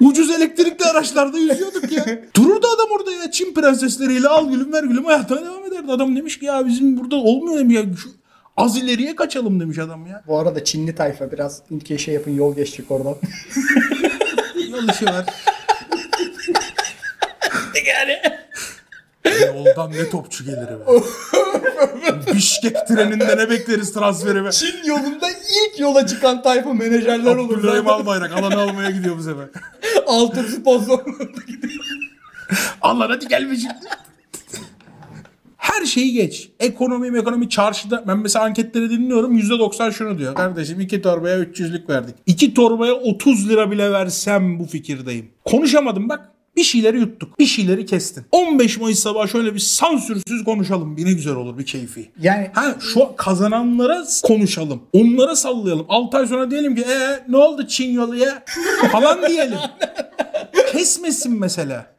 Ucuz elektrikli araçlarda yüzüyorduk ya. Dururdu adam orada ya. Çin prensesleriyle al gülüm ver gülüm hayatına devam ederdi. Adam demiş ki ya bizim burada olmuyor ya. Şu az ileriye kaçalım demiş adam ya. Bu arada Çinli tayfa biraz ülkeye şey yapın, yol geçecek oradan. Yol işi var. Yani. Yoldan ne topçu gelir be. Bişkek treninde ne bekleriz transferi be. Çin yolunda ilk yola çıkan tayfa menajerler olur. Abdülhamim Albayrak alanı almaya gidiyor bu sefer. Altın sponsorluğunda gidiyor. Allah hadi gelme şimdi. Her şeyi geç. Ekonomi çarşıda. Ben mesela anketlere dinliyorum. %90 şunu diyor. Kardeşim 2 torbaya 300'lük verdik. 2 torbaya 30 lira bile versem bu fikirdeyim. Konuşamadım bak. Bir şeyleri yuttuk. Bir şeyleri kestin. 15 Mayıs sabahı şöyle bir sansürsüz konuşalım. Bir ne güzel olur, bir keyfi. Yani şu kazananlara konuşalım. Onlara sallayalım. 6 ay sonra diyelim ki ne oldu Çin yolu ya? Falan diyelim. Kesmesin mesela.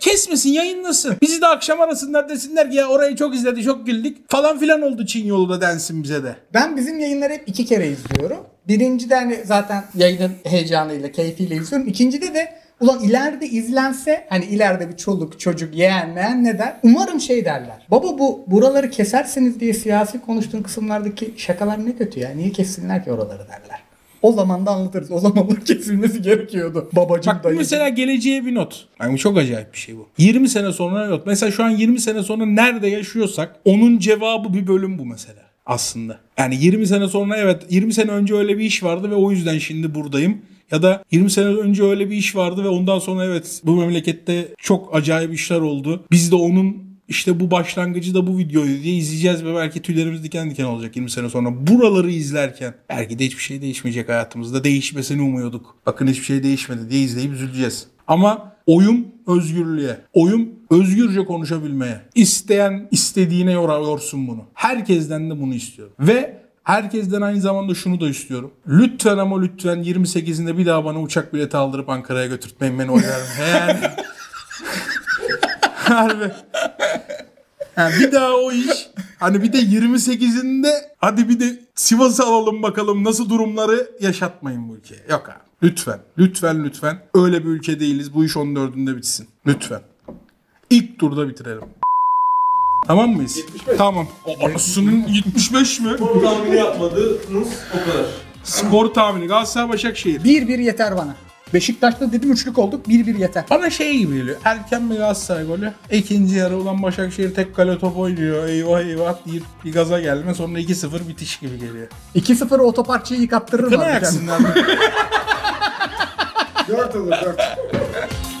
Kesmesin, yayınlasın. Bizi de akşam arasınlar, desinler ki ya orayı çok izledi, çok güldük falan filan oldu Çin yolu da densin bize de. Ben bizim yayınları hep 2 kere izliyorum. Birincide hani zaten yayının heyecanıyla, keyfiyle izliyorum. İkincide de ulan ileride izlense hani ileride bir çoluk çocuk yeğenmeyen ne der? Umarım şey derler. Baba bu buraları keserseniz diye siyasi konuştuğun kısımlardaki şakalar ne kötü ya. Niye kessinler ki oraları derler. O zaman da anlatırız. O zamanlar kesilmesi gerekiyordu. Babacım bak, dayı. Mesela geleceğe bir not. Yani çok acayip bir şey bu. 20 sene sonra not. Mesela şu an 20 sene sonra nerede yaşıyorsak onun cevabı bir bölüm bu mesela aslında. Yani 20 sene sonra evet 20 sene önce öyle bir iş vardı ve o yüzden şimdi buradayım. Ya da 20 sene önce öyle bir iş vardı ve ondan sonra evet bu memlekette çok acayip işler oldu. Biz de onun İşte bu başlangıcı da bu videoyu diye izleyeceğiz ve belki tüylerimiz diken diken olacak 20 sene sonra. Buraları izlerken belki de hiçbir şey değişmeyecek hayatımızda. Değişmesini umuyorduk. Bakın hiçbir şey değişmedi diye izleyip üzüleceğiz. Ama oyum özgürlüğe. Oyum özgürce konuşabilmeye. İsteyen istediğine yorsun bunu. Herkesten de bunu istiyorum. Ve herkesten aynı zamanda şunu da istiyorum. Lütfen ama lütfen 28'inde bir daha bana uçak bileti aldırıp Ankara'ya götürtmeyin, beni oynarım. Yani... Harbi. Yani bir daha o iş. Hani bir de 28'inde hadi bir de Sivas'ı alalım bakalım nasıl durumları yaşatmayın bu ülkeye. Yok abi. Lütfen. Lütfen lütfen. Öyle bir ülke değiliz. Bu iş 14'ünde bitsin. Lütfen. İlk turda bitirelim. Tamam mıyız? 75. Tamam. O arasının 75 mi? Skor tahmini yapmadınız o kadar. Skor tahmini Galatasaray Başakşehir. 1-1 yeter bana. Beşiktaş'ta dedim üçlük olduk. 1-1 yeter. Bana şey gibi geliyor. Erken bir Galatasaray golü. İkinci yarı olan Başakşehir tek kale top oynuyor. Eyvah eyvah deyip bir gaza gelme. Sonra 2-0 bitiş gibi geliyor. 2-0 otoparkçıyı yıkattırırım. Kına yaksınlar. 4 olur 4.